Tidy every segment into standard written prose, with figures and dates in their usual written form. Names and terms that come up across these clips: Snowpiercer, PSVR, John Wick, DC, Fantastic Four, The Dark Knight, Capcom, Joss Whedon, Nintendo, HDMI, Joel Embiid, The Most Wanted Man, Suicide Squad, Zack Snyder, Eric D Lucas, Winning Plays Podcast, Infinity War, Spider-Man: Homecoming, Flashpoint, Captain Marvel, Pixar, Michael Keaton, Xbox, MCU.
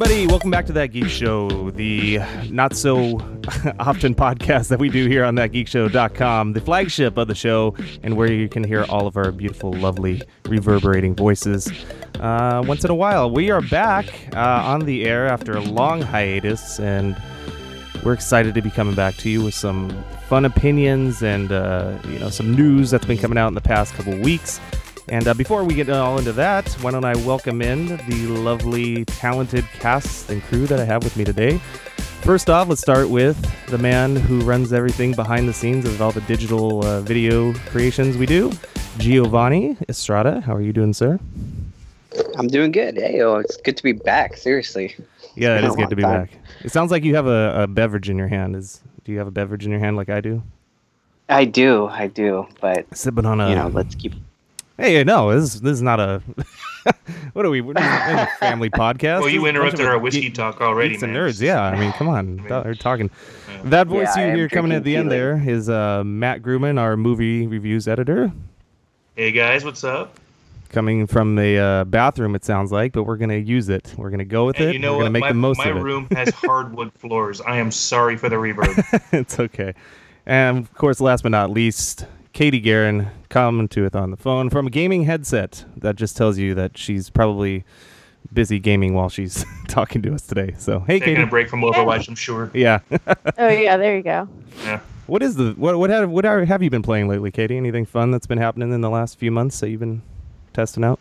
everybody. Welcome back to That Geek Show, the not-so-often podcast that we do here on thatgeekshow.com, the flagship of the show, and where you can hear all of our beautiful, lovely, reverberating voices once in a while. We are back on the air after a long hiatus, and we're excited to be coming back to you with some fun opinions and some news that's been coming out in the past couple of weeks. And before we get all into that, why don't I welcome in the lovely, talented cast and crew that I have with me today. First off, let's start with the man who runs everything behind the scenes of all the digital video creations we do, Giovanni Estrada. How are you doing, sir? I'm doing good. Hey, it's good to be back, seriously. Yeah, it is good to be back. It sounds like you have a beverage in your hand. Do you have a beverage in your hand like I do? I do, but sipping on let's keep... Hey, no, this is not a... What are we? We're not a family podcast. Well, you interrupted our whiskey talk already, man. Nerds, yeah. I mean, come on. We're talking. Yeah. That voice you hear coming at the end there is Matt Grumman, our movie reviews editor. Hey, guys, what's up? Coming from the bathroom, it sounds like, but we're going to use it. We're going to go with it. You know what? Make the most of it. My room has hardwood floors. I am sorry for the reverb. It's okay. And, of course, last but not least... Katie Guerin, come to it on the phone from a gaming headset. That just tells you that she's probably busy gaming while she's talking to us today. So, hey, Katie. Taking a break from Overwatch, I'm sure. Yeah. Oh, yeah, there you go. Yeah. What is what have you been playing lately, Katie? Anything fun that's been happening in the last few months that you've been testing out?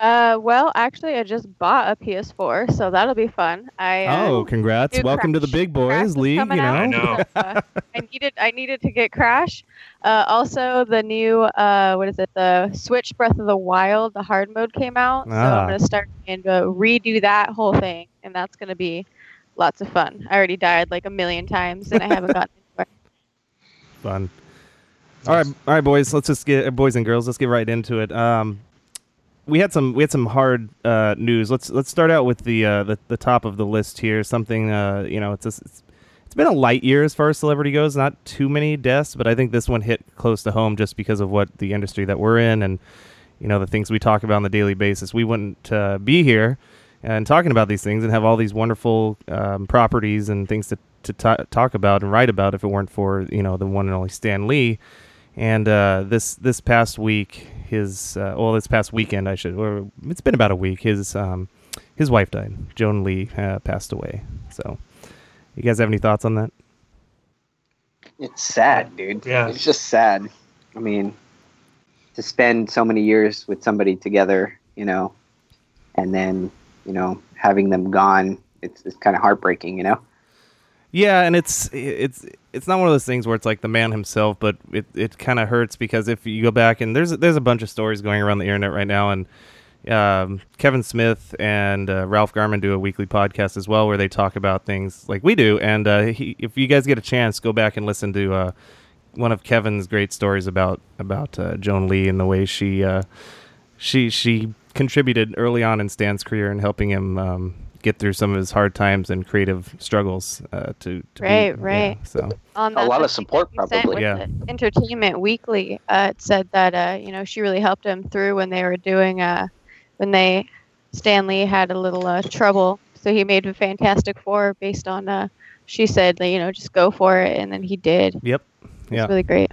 Well, actually, I just bought a PS4, so that'll be fun. Congrats! Welcome to the big boys league. You know, I know. I needed to get Crash. Also, the new the Switch Breath of the Wild, the hard mode came out, so I'm gonna start and redo that whole thing, and that's gonna be lots of fun. I already died like a million times, and I haven't gotten anywhere. Fun. All right, boys. Let's just get boys and girls. Let's get right into it. We had some hard news. Let's start out with the top of the list here. Something it's been a light year as far as celebrity goes. Not too many deaths, but I think this one hit close to home just because of what the industry that we're in and the things we talk about on a daily basis. We wouldn't be here and talking about these things and have all these wonderful properties and things to talk about and write about if it weren't for the one and only Stan Lee. And this past week, this past weekend, it's been about a week, his wife died. Joan Lee passed away. So, you guys have any thoughts on that? It's sad, dude. Yeah. It's just sad. I mean, to spend so many years with somebody together, and then, having them gone, it's kind of heartbreaking, Yeah, and it's not one of those things where it's like the man himself, but it kind of hurts because if you go back and there's a bunch of stories going around the internet right now, and Kevin Smith and Ralph Garman do a weekly podcast as well where they talk about things like we do, and if you guys get a chance, go back and listen to one of Kevin's great stories about Joan Lee and the way she contributed early on in Stan's career and helping him get through some of his hard times and creative struggles right. So a lot of support probably. Yeah. Entertainment Weekly it said that she really helped him through when they were doing Stan Lee had a little trouble, so he made a Fantastic Four based on she said just go for it, and then he did. Yep. Yeah. It's really great.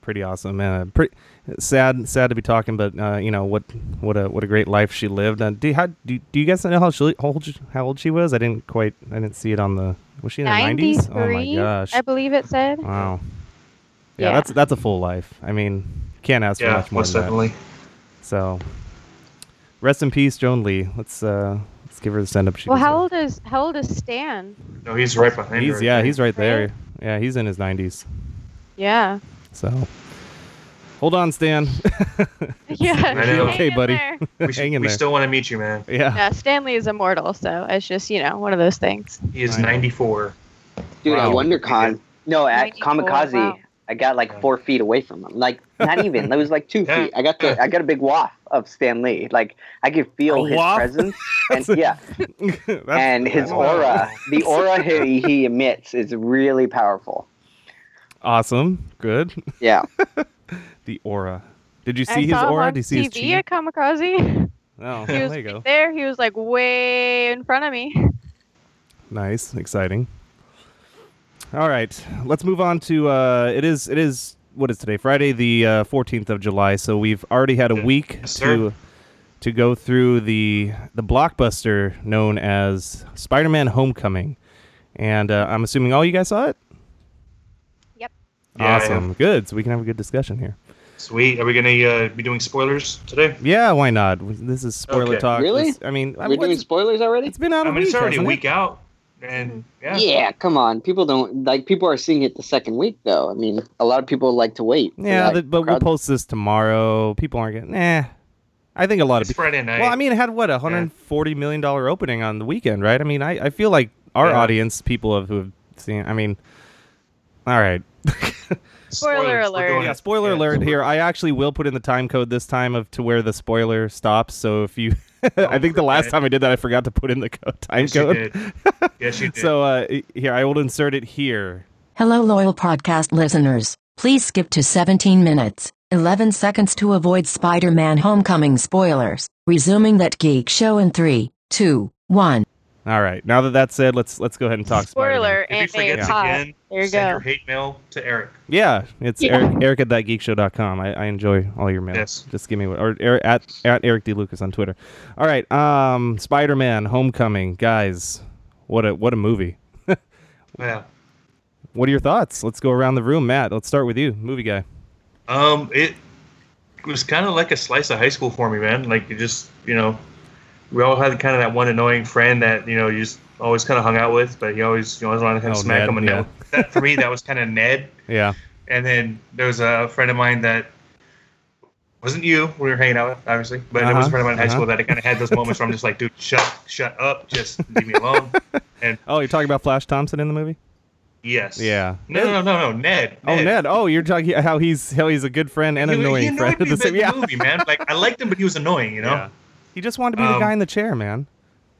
Pretty awesome, and pretty sad to be talking, but what a great life she lived. Do you guys know how old she was? I didn't see it on the. Was she in the 90s? Oh my gosh! I believe it said. Wow. Yeah, that's a full life. I mean, can't ask for much more than definitely. That. So, rest in peace, Joan Lee. Let's give her the send up. How old is Stan? No, he's right behind her. He's right there. Yeah, he's in his 90s. Yeah. So, hold on, Stan. Yeah, I know. Okay, buddy. We still want to meet you, man. Yeah. Yeah, Stan Lee is immortal, so it's just one of those things. He is 94. Dude, wow. At WonderCon, at Kamikaze, wow. I got 4 feet away from him. Like, not even. That was 2 feet. I got a big waft of Stan Lee. Like, I could feel his presence, and and his aura. The aura he emits is really powerful. Awesome. Good. Yeah. The aura. Did you see his aura? Did you see his cheek? At Kamikaze? Oh, he was there, you go. There, he was like way in front of me. Nice, exciting. All right, let's move on to it is what is today? Friday, the 14th of July. So we've already had a week to go through the blockbuster known as Spider-Man: Homecoming, and I'm assuming all you guys saw it. Yep. Awesome. Yeah. Good. So we can have a good discussion here. Sweet. Are we going to be doing spoilers today? Yeah, why not? This is spoiler talk. Really? We're doing spoilers already? It's been out a week. It's already a week out. And yeah, come on. People are seeing it the second week, though. I mean, a lot of people like to wait. Yeah, but we'll post this tomorrow. People aren't getting... I think a lot of people... Friday night. Well, I mean, it had, what, $140 million opening on the weekend, right? I mean, I feel like our audience, people who have seen... I mean, all right. Spoiler alert. Yeah, spoiler alert here. I actually will put in the time code this time to where the spoiler stops. So if you... I think the last time I did that, I forgot to put in the time code. Yes, you did. So here, I will insert it here. Hello, loyal podcast listeners. Please skip to 17 minutes, 11 seconds to avoid Spider-Man Homecoming spoilers. Resuming that geek show in 3, 2, 1. All right. Now that said, let's go ahead and talk. Spoiler. If he forgets again, there you send your hate mail to Eric. Yeah, it's Eric at thatgeekshow.com. I enjoy all your mails. Yes. Just give me what, or at Eric D Lucas on Twitter. All right. Spider-Man: Homecoming, guys. What a movie. Yeah. What are your thoughts? Let's go around the room, Matt. Let's start with you, movie guy. It was kind of like a slice of high school for me, man. Like you just we all had kind of that one annoying friend that, you just always kind of hung out with, but he always, always wanted to kind of smack Ned, him. And that, for me, that was kind of Ned. Yeah. And then there was a friend of mine that wasn't you, we were hanging out with, obviously, but there was a friend of mine in high school that I kind of had those moments where I'm just like, dude, shut up, just leave me alone. And oh, you're talking about Flash Thompson in the movie? Yes. Yeah. No, Ned. Oh, Ned. Oh, you're talking how he's a good friend and annoying friend at the same time. Movie, man. Like I liked him, but he was annoying, Yeah. He just wanted to be the guy in the chair, man.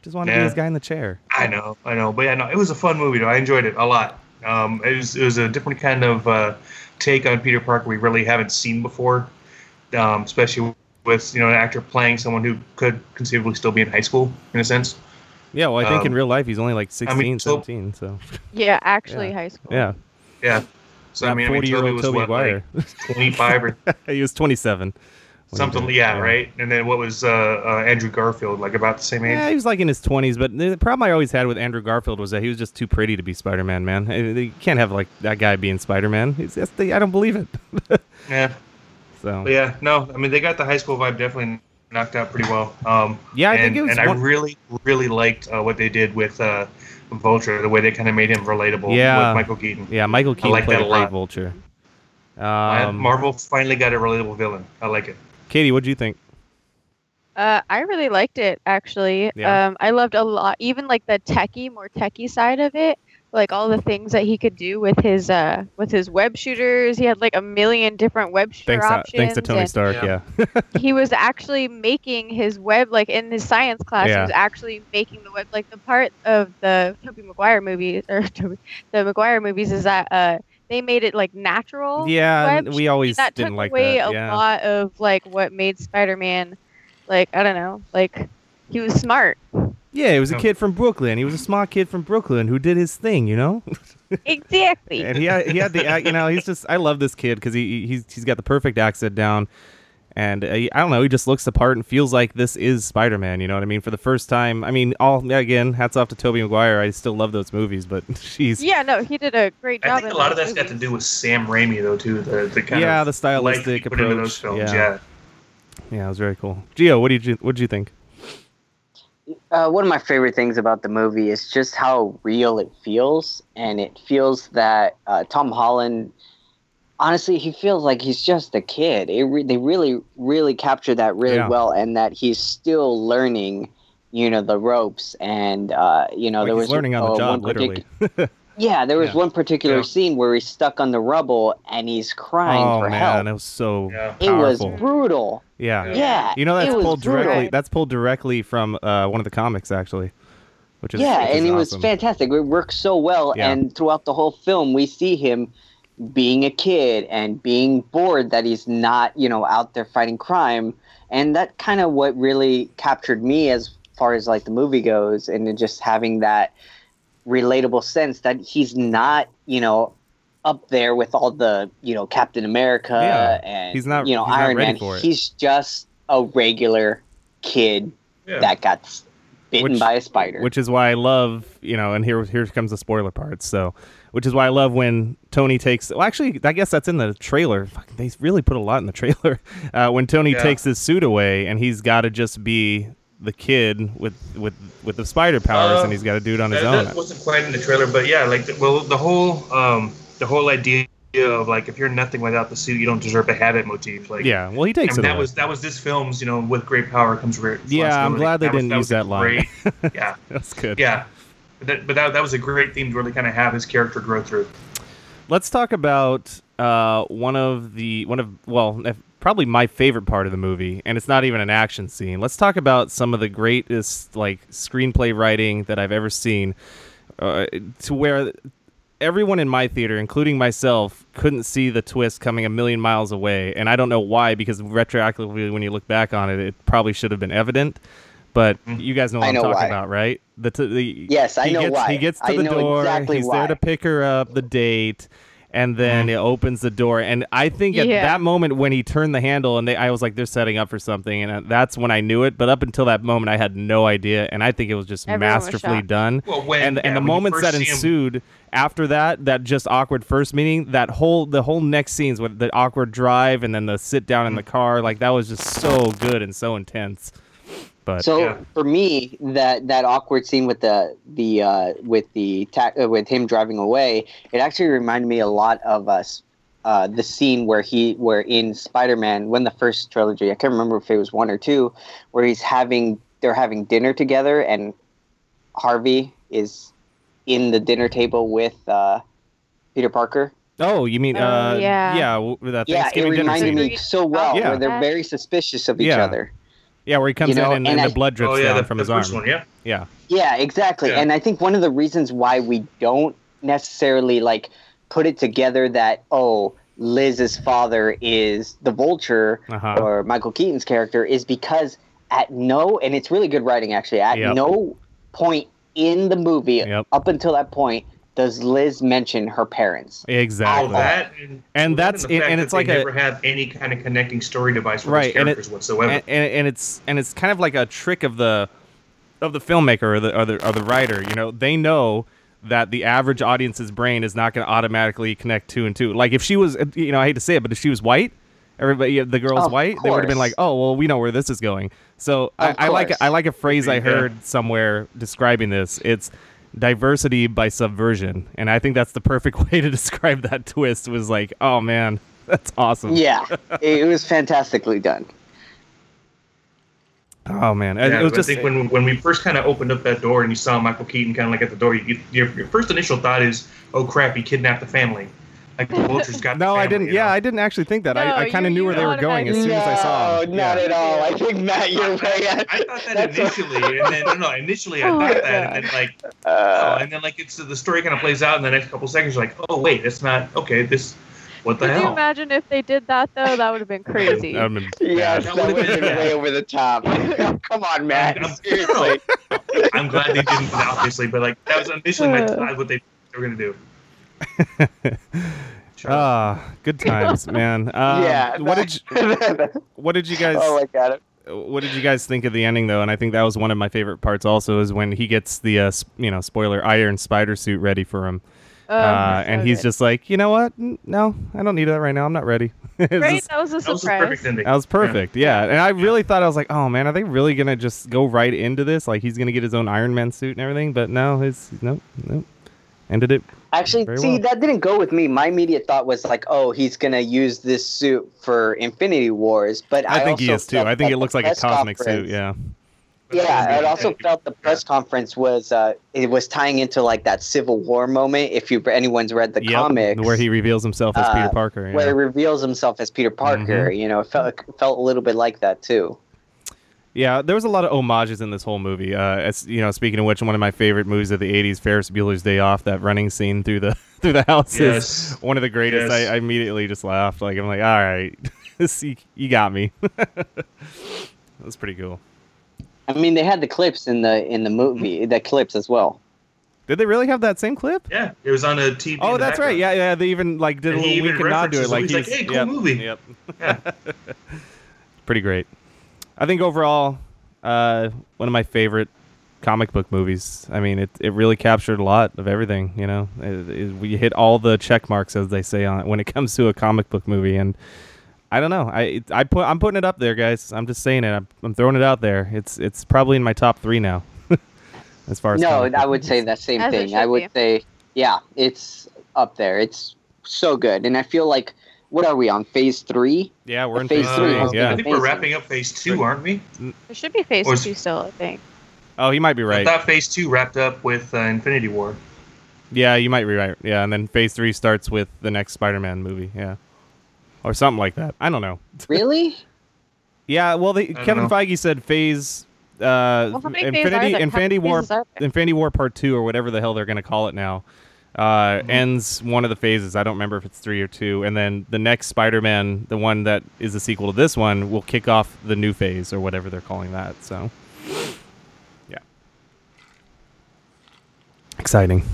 Just wanted to be this guy in the chair. I know. But it was a fun movie, though. I enjoyed it a lot. It was a different kind of take on Peter Parker we really haven't seen before, especially with an actor playing someone who could conceivably still be in high school, in a sense. Yeah, well, I think in real life he's only like 16, 17. So. Yeah, actually high school. Yeah. So, not 40-year-old Tobey Maguire. Like 25 or... He was 27. Something, yeah, right? And then what was Andrew Garfield, like about the same age? Yeah, he was like in his 20s, but the problem I always had with Andrew Garfield was that he was just too pretty to be Spider-Man, man. You can't have like that guy being Spider-Man. I don't believe it. Yeah. So. But yeah, no, they got the high school vibe definitely knocked out pretty well. I really, really liked what they did with Vulture, the way they kind of made him relatable with Michael Keaton. Yeah, Michael Keaton played a great Vulture. Marvel finally got a relatable villain. I like it. Katie, what do you think? I really liked it, actually. Yeah. I loved a lot, even like the more techie side of it, like all the things that he could do with his web shooters. He had like a million different web shooter options. Thanks to Tony Stark, yeah. He was actually making his web, like in his science class, he was actually making the web. Like the part of the Tobey Maguire movies, is that they made it like natural. Yeah, we always didn't like that. That took away a lot of like what made Spider-Man, like I don't know, like he was smart. Yeah, he was a kid from Brooklyn. He was a smart kid from Brooklyn who did his thing, Exactly. And he had the he's just I love this kid because he's got the perfect accent down, and I don't know, he just looks the part and feels like this is Spider-Man. You know what I mean? For the first time, again, hats off to Tobey Maguire. I still love those movies, but jeez. Yeah, no, he did a great job. I think a lot of that's got to do with Sam Raimi, though, too. The kind of the stylistic approach. Put into those films. Yeah, it was very cool. Gio, what did you think? One of my favorite things about the movie is just how real it feels, and it feels that Tom Holland. Honestly, he feels like he's just a kid. They really, really capture that really well, and that he's still learning, the ropes. And there was learning on the job, literally. There was one particular scene where he's stuck on the rubble and he's crying for help. Oh man, it was so powerful. It was brutal. Yeah. That's pulled directly from one of the comics, actually. Which is awesome. It was fantastic. It worked so well, and throughout the whole film, we see him being a kid and being bored that he's not, you know, out there fighting crime. And that kind of what really captured me as far as like the movie goes, and just having that relatable sense that he's not, you know, up there with all the, you know, Captain America and he's not, you know, Iron Man. He's just a regular kid that got bitten by a spider. Which is why I love, you know, and here comes the spoiler part. So, which is why I love when Tony takes, well, actually, I guess that's in the trailer. Fuck, they really put a lot in the trailer. When Tony takes his suit away and he's got to just be the kid with the spider powers, and he's got to do it on his own. That wasn't quite in the trailer, but yeah, like, the whole idea of like, if you're nothing without the suit, you don't deserve to have it motif. Like, yeah, well, he takes it. That was this film's, you know, with great power comes great responsibility. Yeah, I'm glad they didn't use that line. Great, yeah, that's good. Yeah, but that was a great theme to really kind of have his character grow through. Let's talk about probably my favorite part of the movie, and it's not even an action scene. Let's talk about some of the greatest like screenplay writing that I've ever seen, to where everyone in my theater, including myself, couldn't see the twist coming a million miles away. And I don't know why, because retroactively, when you look back on it, it probably should have been evident. But you guys know what I'm talking about, right? Yes, I know why. He gets to the door. Exactly, he's there to pick her up, the date. And then it opens the door. And I think at that moment when he turned the handle, and I was like, they're setting up for something. And that's when I knew it. But up until that moment, I had no idea. And I think it was just masterfully done. Well, and the moments that ensued after that just awkward first meeting, the whole next scenes with the awkward drive and then the sit down in the car, like that was just so good and so intense. But, for me, that awkward scene with with him driving away, it actually reminded me a lot of the scene where in Spider-Man, when the first trilogy, I can't remember if it was 1 or 2, where they're having dinner together, and Harvey is in the dinner table with Peter Parker. Oh, you mean that Thanksgiving dinner scene. Yeah, it reminded me so well, where they're very suspicious of each other. Yeah, where he comes in and the blood drips down from his arm. One, yeah. Yeah, exactly. Yeah. And I think one of the reasons why we don't necessarily like put it together that, oh, Liz's father is the Vulture or Michael Keaton's character is because and it's really good writing actually, no point in the movie up until that point does Liz mention her parents. Exactly. That, and that's the fact and it's that they never have any kind of connecting story device with these characters whatsoever. And it's kind of like a trick of the filmmaker or the writer, you know. They know that the average audience's brain is not going to automatically connect 2 and 2. Like if she was, you know, I hate to say it, but if she was white, the girl's white, they would have been like, oh, well, we know where this is going. So I like a phrase I heard somewhere describing this. It's diversity by subversion, and I think that's the perfect way to describe that twist. Was like, oh man, that's awesome. Yeah, it was fantastically done. Oh man, yeah, it was just. I think when we first kind of opened up that door and you saw Michael Keaton kind of like at the door, your first initial thought is, oh crap, he kidnapped the family. Like the Vulture's got. No, the family, I didn't. You know? Yeah, I didn't actually think that. No, I kind of knew where they were going as soon as I saw them. No, not at all. I think Matt, you're right. I thought that initially, and then initially I thought that, and then it's the story kind of plays out in the next couple seconds. You're like, oh wait, that's not okay. This, what the hell? Can you imagine if they did that though? That would have been crazy. That would have been way over the top. Come on, Matt. Seriously. I'm glad they didn't, obviously, but like that was initially my thought what they were gonna do. Good times, man. What did you guys think of the ending though? And I think that was one of my favorite parts also, is when he gets the spoiler iron spider suit ready for him. And he's just like, you know what, no, I don't need that right now, I'm not ready. That was a surprise. That was perfect. Yeah. And I really thought, I was like, oh man, are they really gonna just go right into this, like he's gonna get his own Iron Man suit and everything? But no, nope. Ended it actually. See, well, that didn't go with me. My immediate thought was like, "Oh, he's gonna use this suit for Infinity Wars." But I think he is too. I think it looks like a cosmic suit. Yeah. Yeah, I also felt the press conference was it was tying into like that Civil War moment. If anyone's read the comics, where he reveals himself as Peter Parker, where he reveals himself as Peter Parker, you know, it felt a little bit like that too. Yeah, there was a lot of homages in this whole movie. Speaking of which, one of my favorite movies of the 80s, Ferris Bueller's Day Off, that running scene through the house is one of the greatest. Yes. I immediately just laughed. Like, I'm like, all right, you got me. That was pretty cool. I mean, they had the clips in the movie, the clips as well. Did they really have that same clip? Yeah, it was on a TV. Oh, that's right. Yeah. They even like did a little wink and nod to it. Like he's like, "Hey, cool movie." Yep. Yeah. Pretty great. I think overall, one of my favorite comic book movies. I mean, it really captured a lot of everything. You know, we hit all the check marks, as they say, on it when it comes to a comic book movie. And I don't know. I'm putting it up there, guys. I'm just saying it. I'm throwing it out there. It's probably in my top three now. As far as I would say that same thing. I would say, yeah, it's up there. It's so good. And I feel like, what are we on, phase 3? Yeah, we're in phase 3. Yeah. I think we're wrapping up phase 2, aren't we? There should be phase 2 still, I think. Oh, you might be right. I thought phase 2 wrapped up with Infinity War. Yeah, you might be right. Yeah, and then phase 3 starts with the next Spider-Man movie. Yeah, or something like that. I don't know. Really? Yeah, well, Kevin Feige said phase... Infinity War Part 2 or whatever the hell they're going to call it now ends one of the phases. I don't remember if it's 3 or 2. And then the next Spider-Man, the one that is a sequel to this one, will kick off the new phase or whatever they're calling that. So, yeah. Exciting.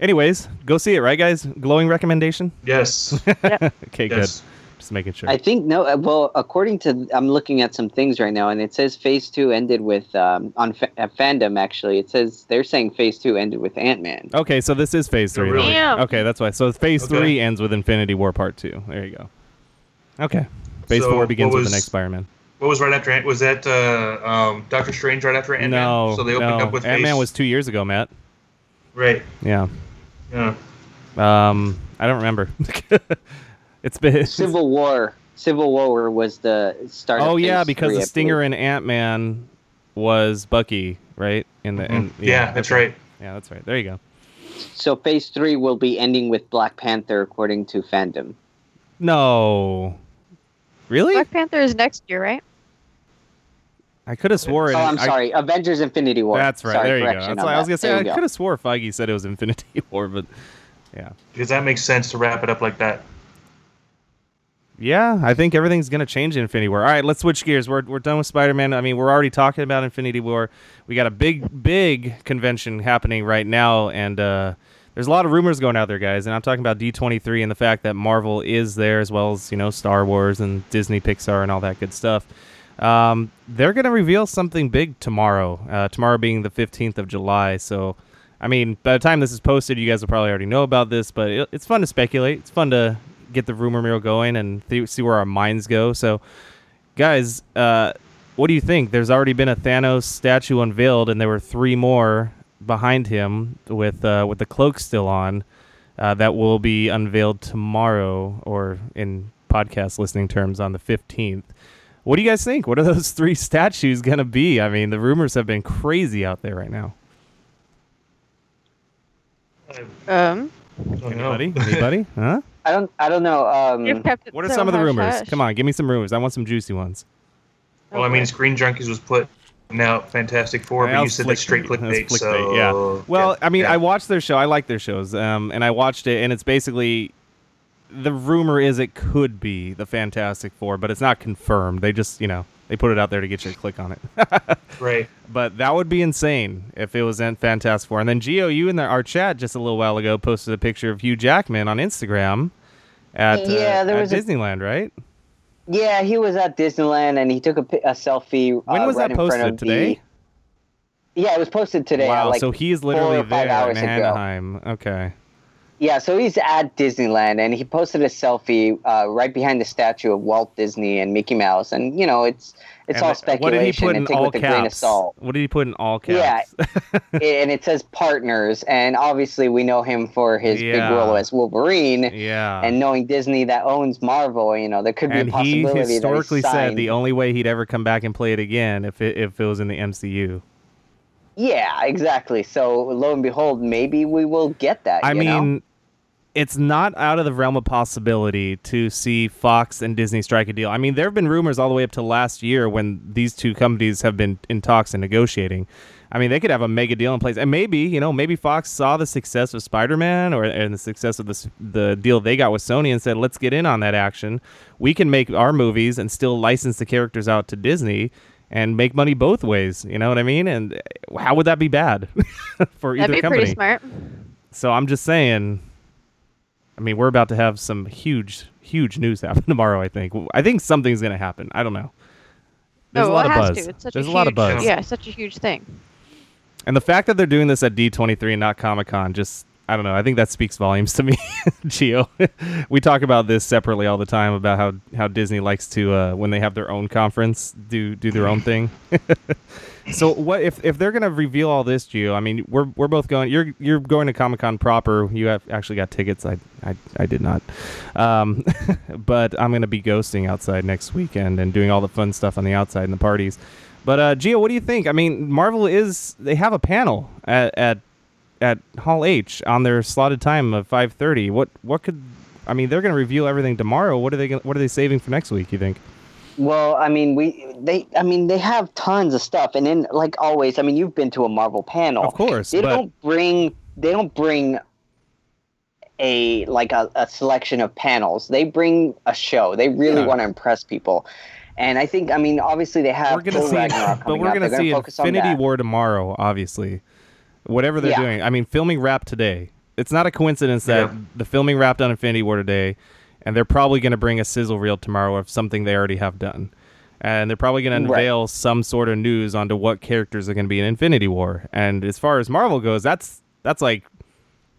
Anyways, go see it, right, guys? Glowing recommendation? Yes. Okay, yes. Good. Just making sure. I think no. Well, according to I'm looking at some things right now, and it says Phase 2 ended with fandom. Actually, it says they're saying Phase 2 ended with Ant-Man. Okay, so this is Phase 3. Oh, really? Okay, that's why. So Phase 3 ends with Infinity War Part 2. There you go. Okay, Phase 4 begins with the next Spider-Man. What was right after Ant? Was that Doctor Strange right after Ant-Man? No, so they opened up with Ant-Man was 2 years ago, Matt. Right. Yeah. I don't remember. It's been Civil War was the start. Oh yeah, because the Stinger in Ant-Man was Bucky, right? That's right. Yeah, that's right. There you go. So Phase 3 will be ending with Black Panther, according to fandom. No, really? Black Panther is next year, right? I could have swore it. Oh, I'm sorry. Avengers: Infinity War. That's right. Sorry, there you go. That's why I was gonna say I could have swore Feige said it was Infinity War, but yeah, because that makes sense to wrap it up like that. Yeah, I think everything's going to change in Infinity War. All right, let's switch gears. We're done with Spider-Man. I mean, we're already talking about Infinity War. We got a big convention happening right now, and there's a lot of rumors going out there, guys. And I'm talking about D23 and the fact that Marvel is there, as well as, Star Wars and Disney, Pixar, and all that good stuff. They're going to reveal something big tomorrow, tomorrow being the 15th of July. So, I mean, by the time this is posted, you guys will probably already know about this, but it's fun to speculate. It's fun to get the rumor mill going and see where our minds go. So, guys, what do you think? There's already been a Thanos statue unveiled, and there were 3 more behind him with the cloak still on that will be unveiled tomorrow, or in podcast listening terms, on the 15th. What do you guys think? What are those 3 statues going to be? I mean, the rumors have been crazy out there right now. Anybody? Huh? I don't know. What are some of the rumors? Hush. Come on, give me some rumors. I want some juicy ones. Well, I mean, Screen Junkies was put out Fantastic Four, but you said that's straight clickbait. So yeah. Well, yeah, I mean, yeah. I watched their show. I like their shows, and I watched it, and it's basically the rumor is it could be the Fantastic Four, but it's not confirmed. They just they put it out there to get you to click on it. Right. But that would be insane if it was in Fantastic Four. And then Gio, you in our chat just a little while ago posted a picture of Hugh Jackman on Instagram at Disneyland, right? Yeah, he was at Disneyland and he took a selfie. When was that posted? Today? Yeah, it was posted today. Wow, so he is literally 4 or 5 hours in Anaheim. Ago. Okay. Yeah, so he's at Disneyland, and he posted a selfie right behind the statue of Walt Disney and Mickey Mouse, and it's all speculation. What did he put in all caps? What did he put in all caps? Yeah, and it says partners, and obviously we know him for his big role as Wolverine. Yeah, and knowing Disney that owns Marvel, there could be a possibility that he historically said the only way he'd ever come back and play it again if it was in the MCU. Yeah, exactly. So lo and behold, maybe we will get that. I mean. it's not out of the realm of possibility to see Fox and Disney strike a deal. I mean, there have been rumors all the way up to last year when these two companies have been in talks and negotiating. I mean, they could have a mega deal in place. And maybe, you know, maybe Fox saw the success of Spider-Man and the success of the deal they got with Sony and said, let's get in on that action. We can make our movies and still license the characters out to Disney and make money both ways. You know what I mean? And how would that be bad for either company? That'd be pretty smart. So I'm just saying, I mean, we're about to have some huge, huge news happen tomorrow, I think. I think something's going to happen. I don't know. There's a lot of buzz. There's a lot of buzz. Yeah, such a huge thing. And the fact that they're doing this at D23 and not Comic-Con, just, I don't know. I think that speaks volumes to me, Gio. We talk about this separately all the time, about how Disney likes to, when they have their own conference, do their own thing. So what if they're going to reveal all this, Gio? I mean, we're both going. You're going to Comic-Con proper. You have actually got tickets. I did not. But I'm going to be ghosting outside next weekend and doing all the fun stuff on the outside and the parties. But, Gio, what do you think? I mean, Marvel they have a panel at Hall H on their slotted time of 5:30. They're going to reveal everything tomorrow. What are they saving for next week, you think? Well, I mean, they have tons of stuff. And then, like always, I mean, you've been to a Marvel panel. Of course. They don't bring a selection of panels. They bring a show. They really want to impress people. And I think, I mean, obviously they have Ragnarok coming up. But we're going to see Infinity War tomorrow, obviously. Whatever they're doing. I mean, filming wrapped today. It's not a coincidence that the filming wrapped on Infinity War today, and they're probably going to bring a sizzle reel tomorrow of something they already have done. And they're probably going to unveil some sort of news onto what characters are going to be in Infinity War. And as far as Marvel goes, that's like,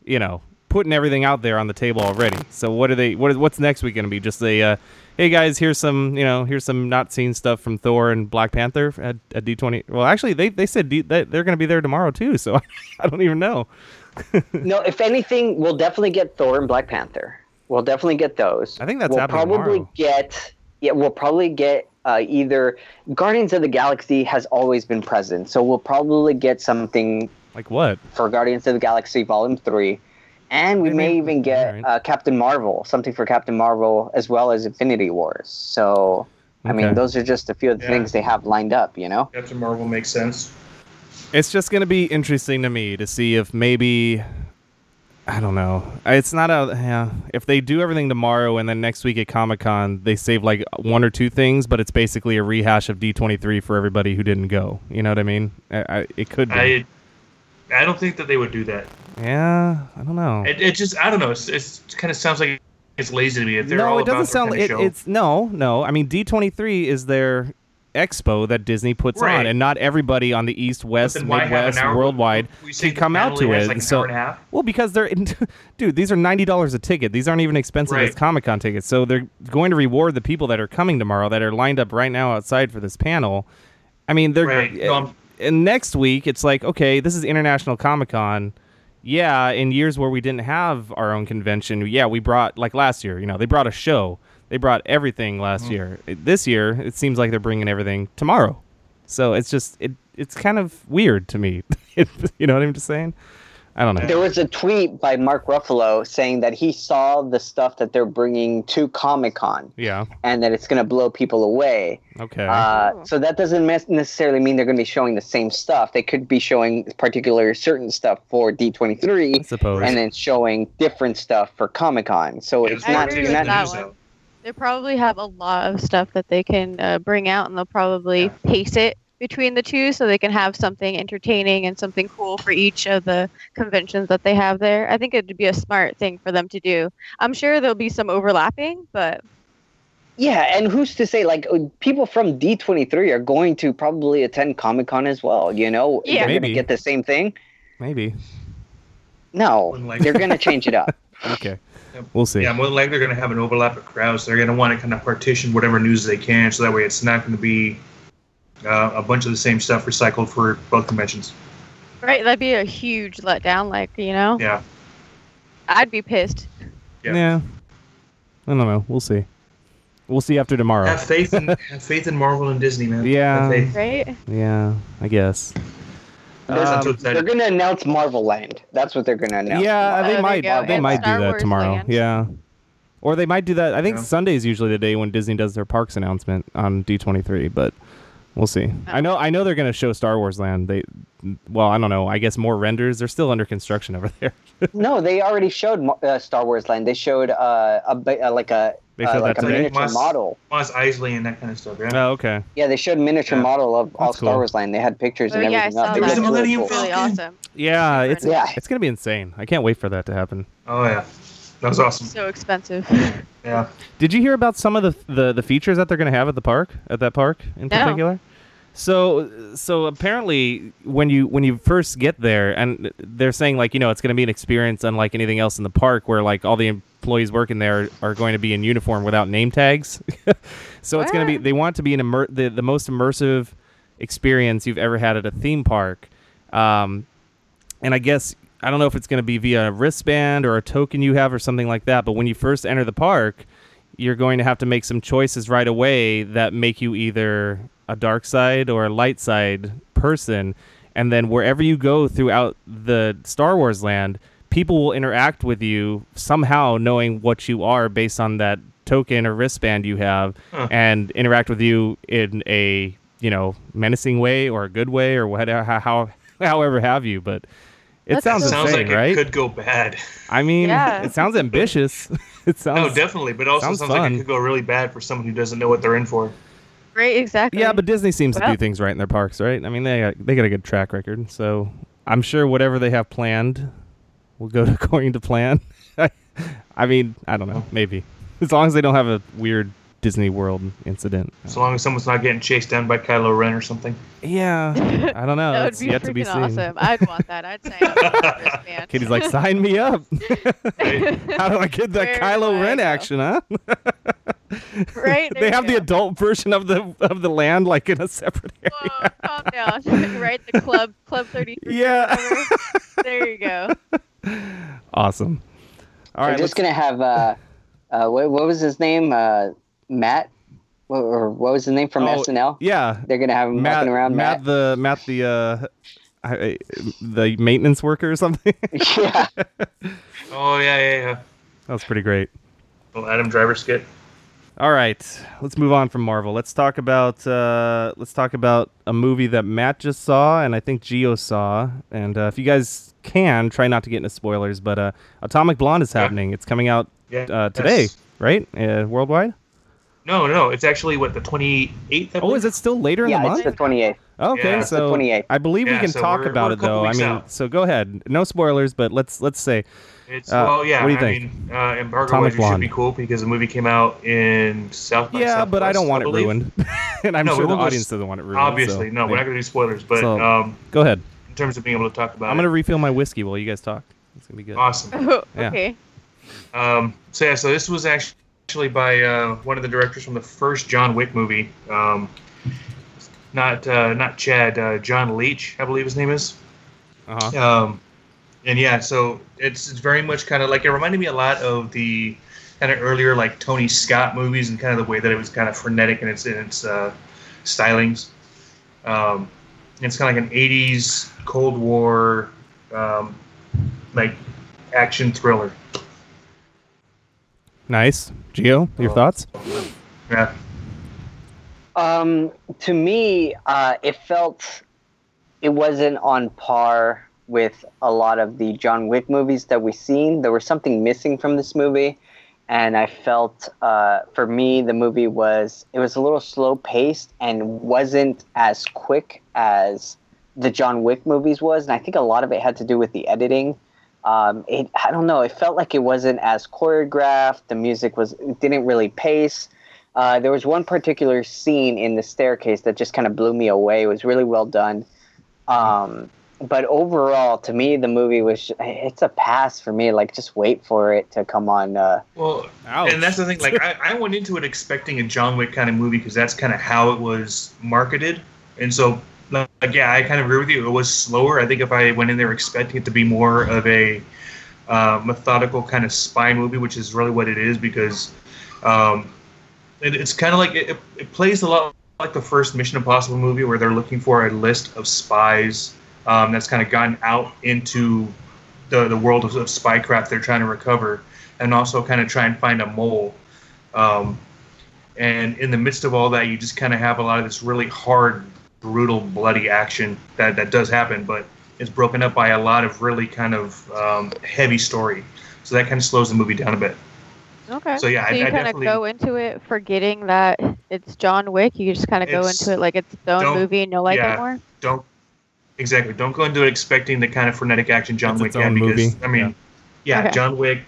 you know, putting everything out there on the table already. So what's next week going to be? Just a hey guys, here's some not seen stuff from Thor and Black Panther at D20. Well, actually they said they're going to be there tomorrow too, so I don't even know. No, if anything, we'll definitely get Thor and Black Panther. We'll definitely get those. I think that's happening tomorrow. We'll probably get either Guardians of the Galaxy has always been present. So we'll probably get something like what? For Guardians of the Galaxy Volume 3. And we may even get Captain Marvel, something for Captain Marvel, as well as Infinity Wars. So, okay. I mean, those are just a few of the things they have lined up, you know? Captain Marvel makes sense. It's just going to be interesting to me to see if maybe, I don't know. It's not if they do everything tomorrow and then next week at Comic-Con, they save like one or two things, but it's basically a rehash of D23 for everybody who didn't go. You know what I mean? It could be. I don't think that they would do that. Yeah, I don't know. It just, I don't know. It kind of sounds like it's lazy to me. If they're no, all it doesn't about sound like it, it's no. I mean, D23 is their expo that Disney puts on, and not everybody on the East, West, Midwest, worldwide can come out to it. Like an hour and a half? Well, because they're, dude, these are $90 a ticket. These aren't even expensive as Comic-Con tickets. So they're going to reward the people that are coming tomorrow, that are lined up right now outside for this panel. I mean, they're. Right. And next week, it's like, okay, this is International Comic-Con. Yeah, in years where we didn't have our own convention, we brought, like last year, you know, they brought a show. They brought everything last year. This year, it seems like they're bringing everything tomorrow. So it's just, it's kind of weird to me. You know what I'm just saying? I don't know. There was a tweet by Mark Ruffalo saying that he saw the stuff that they're bringing to Comic-Con. Yeah. And that it's going to blow people away. Okay. So that doesn't necessarily mean they're going to be showing the same stuff. They could be showing particular certain stuff for D23. I suppose. And then showing different stuff for Comic-Con. So it's not doing that. They probably have a lot of stuff that they can bring out, and they'll probably pace it between the two so they can have something entertaining and something cool for each of the conventions that they have there. I think it would be a smart thing for them to do. I'm sure there'll be some overlapping, but... Yeah, and who's to say, like, people from D23 are going to probably attend Comic-Con as well, you know? Yeah. They're going to get the same thing? Maybe. No, they're going to change it up. Okay. We'll see. Yeah, more likely they're going to have an overlap of crowds. So they're going to want to kind of partition whatever news they can, so that way it's not going to be... a bunch of the same stuff recycled for both conventions. Right, that'd be a huge letdown, like, you know? Yeah. I'd be pissed. Yeah. I don't know. We'll see. We'll see after tomorrow. Have faith in Marvel and Disney, man. Yeah. Right? Yeah, I guess. They're going to announce Marvel Land. That's what they're going to announce. Yeah, they might. They might do that tomorrow. Yeah. Or they might do that. I think Sunday is usually the day when Disney does their parks announcement on D23, but we'll see. I know they're going to show Star Wars Land. I don't know. I guess more renders. They're still under construction over there. No, they already showed Star Wars Land. They showed a miniature model. Mos Eisley and that kind of stuff, yeah? Oh, okay. Yeah, they showed a miniature model of all Star Wars Land. They had pictures and everything up. There was a Millennium Falcon. Awesome. Yeah, it's going to be insane. I can't wait for that to happen. Oh, yeah. That was awesome. So expensive. Yeah. Did you hear about some of the features that they're going to have at the park? At that park in particular? So apparently when you first get there, and they're saying like, you know, it's going to be an experience unlike anything else in the park, where like all the employees working there are going to be in uniform without name tags. So it's going to be, they want to be the most immersive experience you've ever had at a theme park. And I guess, I don't know if it's going to be via a wristband or a token you have or something like that, but when you first enter the park, you're going to have to make some choices right away that make you either a dark side or a light side person. And then wherever you go throughout the Star Wars Land, people will interact with you somehow knowing what you are based on that token or wristband you have, and interact with you in a, you know, menacing way or a good way or whatever, however have you, but... It sounds insane, like it could go bad. I mean, It sounds ambitious. It sounds definitely, but also sounds like it could go really bad for someone who doesn't know what they're in for. Right, exactly. Yeah, but Disney seems to do things right in their parks, right? I mean, they got a good track record, so I'm sure whatever they have planned will go according to plan. I mean, I don't know, maybe as long as they don't have a weird Disney World incident. So long as someone's not getting chased down by Kylo Ren or something. Yeah, I don't know. That would be yet to be seen. Awesome. I'd want that. I'd sign up. Katie's like, sign me up. How do I get that Kylo Ren action, huh? Right. They have the adult version of the land, like in a separate area. Whoa, calm down. Right, the Club 33. Yeah. There you go. Awesome. All right. We're just gonna have what was his name? Matt, or what was his name from SNL? Yeah, they're gonna have him walking around. Matt, the maintenance worker or something. Yeah. That was pretty great. Well, Adam Driver skit. All right, let's move on from Marvel. Let's talk about a movie that Matt just saw, and I think Gio saw. And if you guys can, try not to get into spoilers. But Atomic Blonde is happening. Yeah. It's coming out today, right? Worldwide. No, it's actually, the 28th? Is it still later in the month? Yeah, it's the 28th. Okay, yeah. So the 28th. I believe we can talk about it, though. I mean, so go ahead. No spoilers, but let's say. It's, what do you think? Embargo should be cool because the movie came out in South by Southwest, but I don't want it ruined. And I'm sure the audience doesn't want it ruined. Obviously, we're not going to do spoilers, but go ahead. In terms of being able to talk about it. I'm going to refill my whiskey while you guys talk. It's going to be good. Awesome. Okay. So this was actually by one of the directors from the first John Wick movie, not Chad, John Leach, I believe his name is. So it's very much kind of like, it reminded me a lot of the kind of earlier like Tony Scott movies, and kind of the way that it was kind of frenetic in its stylings. It's kind of like an 80s Cold War like action thriller. Nice. Gio, your thoughts? Yeah. To me, it felt it wasn't on par with a lot of the John Wick movies that we've seen. There was something missing from this movie, and I felt for me the movie was a little slow paced and wasn't as quick as the John Wick movies was, and I think a lot of it had to do with the editing. I don't know. It felt like it wasn't as choreographed. The music didn't really pace. There was one particular scene in the staircase that just kind of blew me away. It was really well done. But overall, to me, the movie it's a pass for me. Like, just wait for it to come on. And that's the thing. Like, I went into it expecting a John Wick kind of movie because that's kind of how it was marketed. And so... I kind of agree with you. It was slower. I think if I went in there expecting it to be more of a methodical kind of spy movie, which is really what it is, because it's kind of like it plays a lot like the first Mission Impossible movie, where they're looking for a list of spies that's kind of gotten out into the world of spycraft they're trying to recover, and also kind of try and find a mole. And in the midst of all that, you just kind of have a lot of this really hard, brutal, bloody action that does happen, but it's broken up by a lot of really kind of heavy story. So that kind of slows the movie down a bit. Okay. So yeah, so you kind of go into it forgetting that it's John Wick. You just kind of go into it like it's its own movie and you'll like it more. Exactly. Don't go into it expecting the kind of frenetic action John Wick had, because movie. I mean, okay. John Wick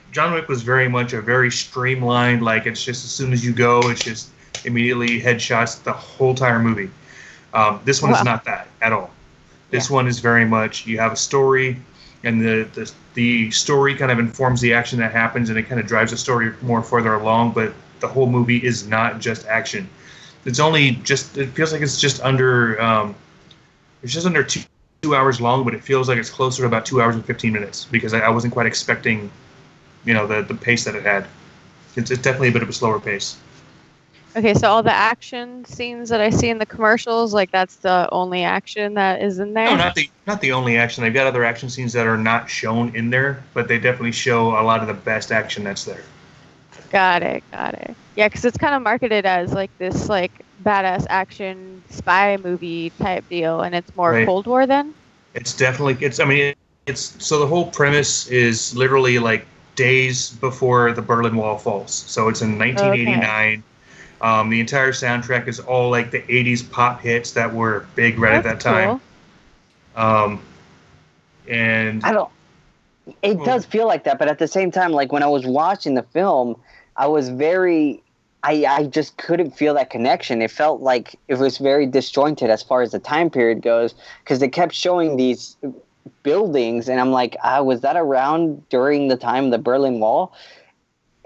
was very much a very streamlined, like it's just as soon as you go, it's just immediately headshots the whole entire movie. This one is not that at all. This one is very much you have a story, and the story kind of informs the action that happens, and it kind of drives the story more further along. But the whole movie is not just action. It feels like it's just under two hours long, but it feels like it's closer to about 2 hours and 15 minutes because I wasn't quite expecting, the pace that it had. It's definitely a bit of a slower pace. Okay, so all the action scenes that I see in the commercials, like that's the only action that is in there? No, not the only action. They've got other action scenes that are not shown in there, but they definitely show a lot of the best action that's there. Got it. Yeah, because it's kind of marketed as like this like badass action spy movie type deal, and it's more Cold War then? It's definitely, so the whole premise is literally like days before the Berlin Wall falls. So it's in 1989. Okay. The entire soundtrack is all like the 80s pop hits that were big at that time. Cool. Does feel like that, but at the same time, like when I was watching the film, I was I just couldn't feel that connection. It felt like it was very disjointed as far as the time period goes, because they kept showing these buildings, and I'm like, was that around during the time of the Berlin Wall?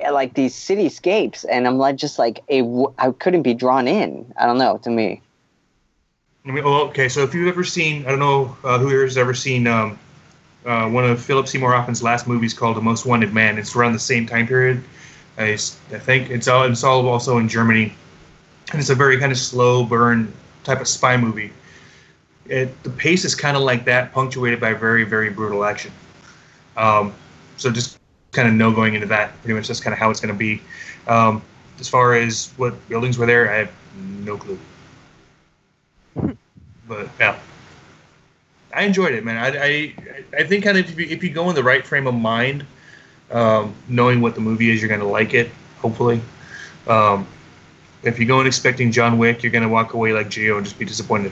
Like these cityscapes, and I'm like, just like I couldn't be drawn in. I don't know. To me, so if you've ever seen, I don't know who here has ever seen one of Philip Seymour Hoffman's last movies called The Most Wanted Man. It's around the same time period. I think it's all also in Germany, and it's a very kind of slow burn type of spy movie. The pace is kind of like that, punctuated by very very brutal action. So just kind of know going into that, pretty much that's kind of how it's going to be. As far as what buildings were there, I have no clue. But yeah, I enjoyed it, man. I think kind of if you go in the right frame of mind, knowing what the movie is, you're going to like it. Hopefully, if you go in expecting John Wick, you're going to walk away like Gio and just be disappointed.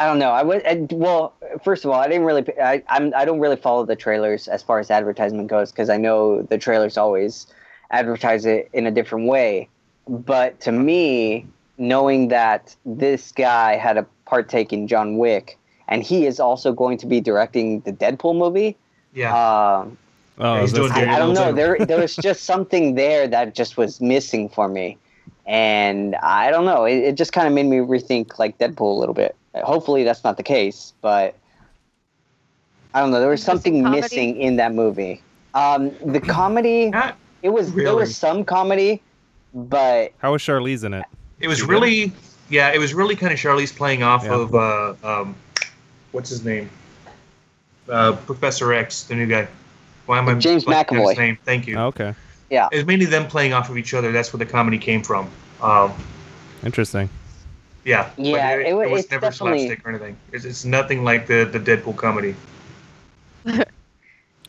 I don't know. First of all, I didn't really. I don't really follow the trailers as far as advertisement goes, because I know the trailers always advertise it in a different way. But to me, knowing that this guy had a partake in John Wick, and he is also going to be directing the Deadpool movie. Yeah. He's doing I don't know. There was just something there that just was missing for me, and I don't know. It just kind of made me rethink like Deadpool a little bit. Hopefully that's not the case, but I don't know. There was something missing in that movie. The comedy, there was some comedy, but how was Charlize in it? It was really, it was really kind of Charlize playing off of what's his name, Professor X, the new guy. Why am I James McAvoy? His name? Thank you. Oh, okay. Yeah, it was mainly them playing off of each other. That's where the comedy came from. Interesting. Yeah, yeah, it was never slapstick or anything. It's nothing like the Deadpool comedy.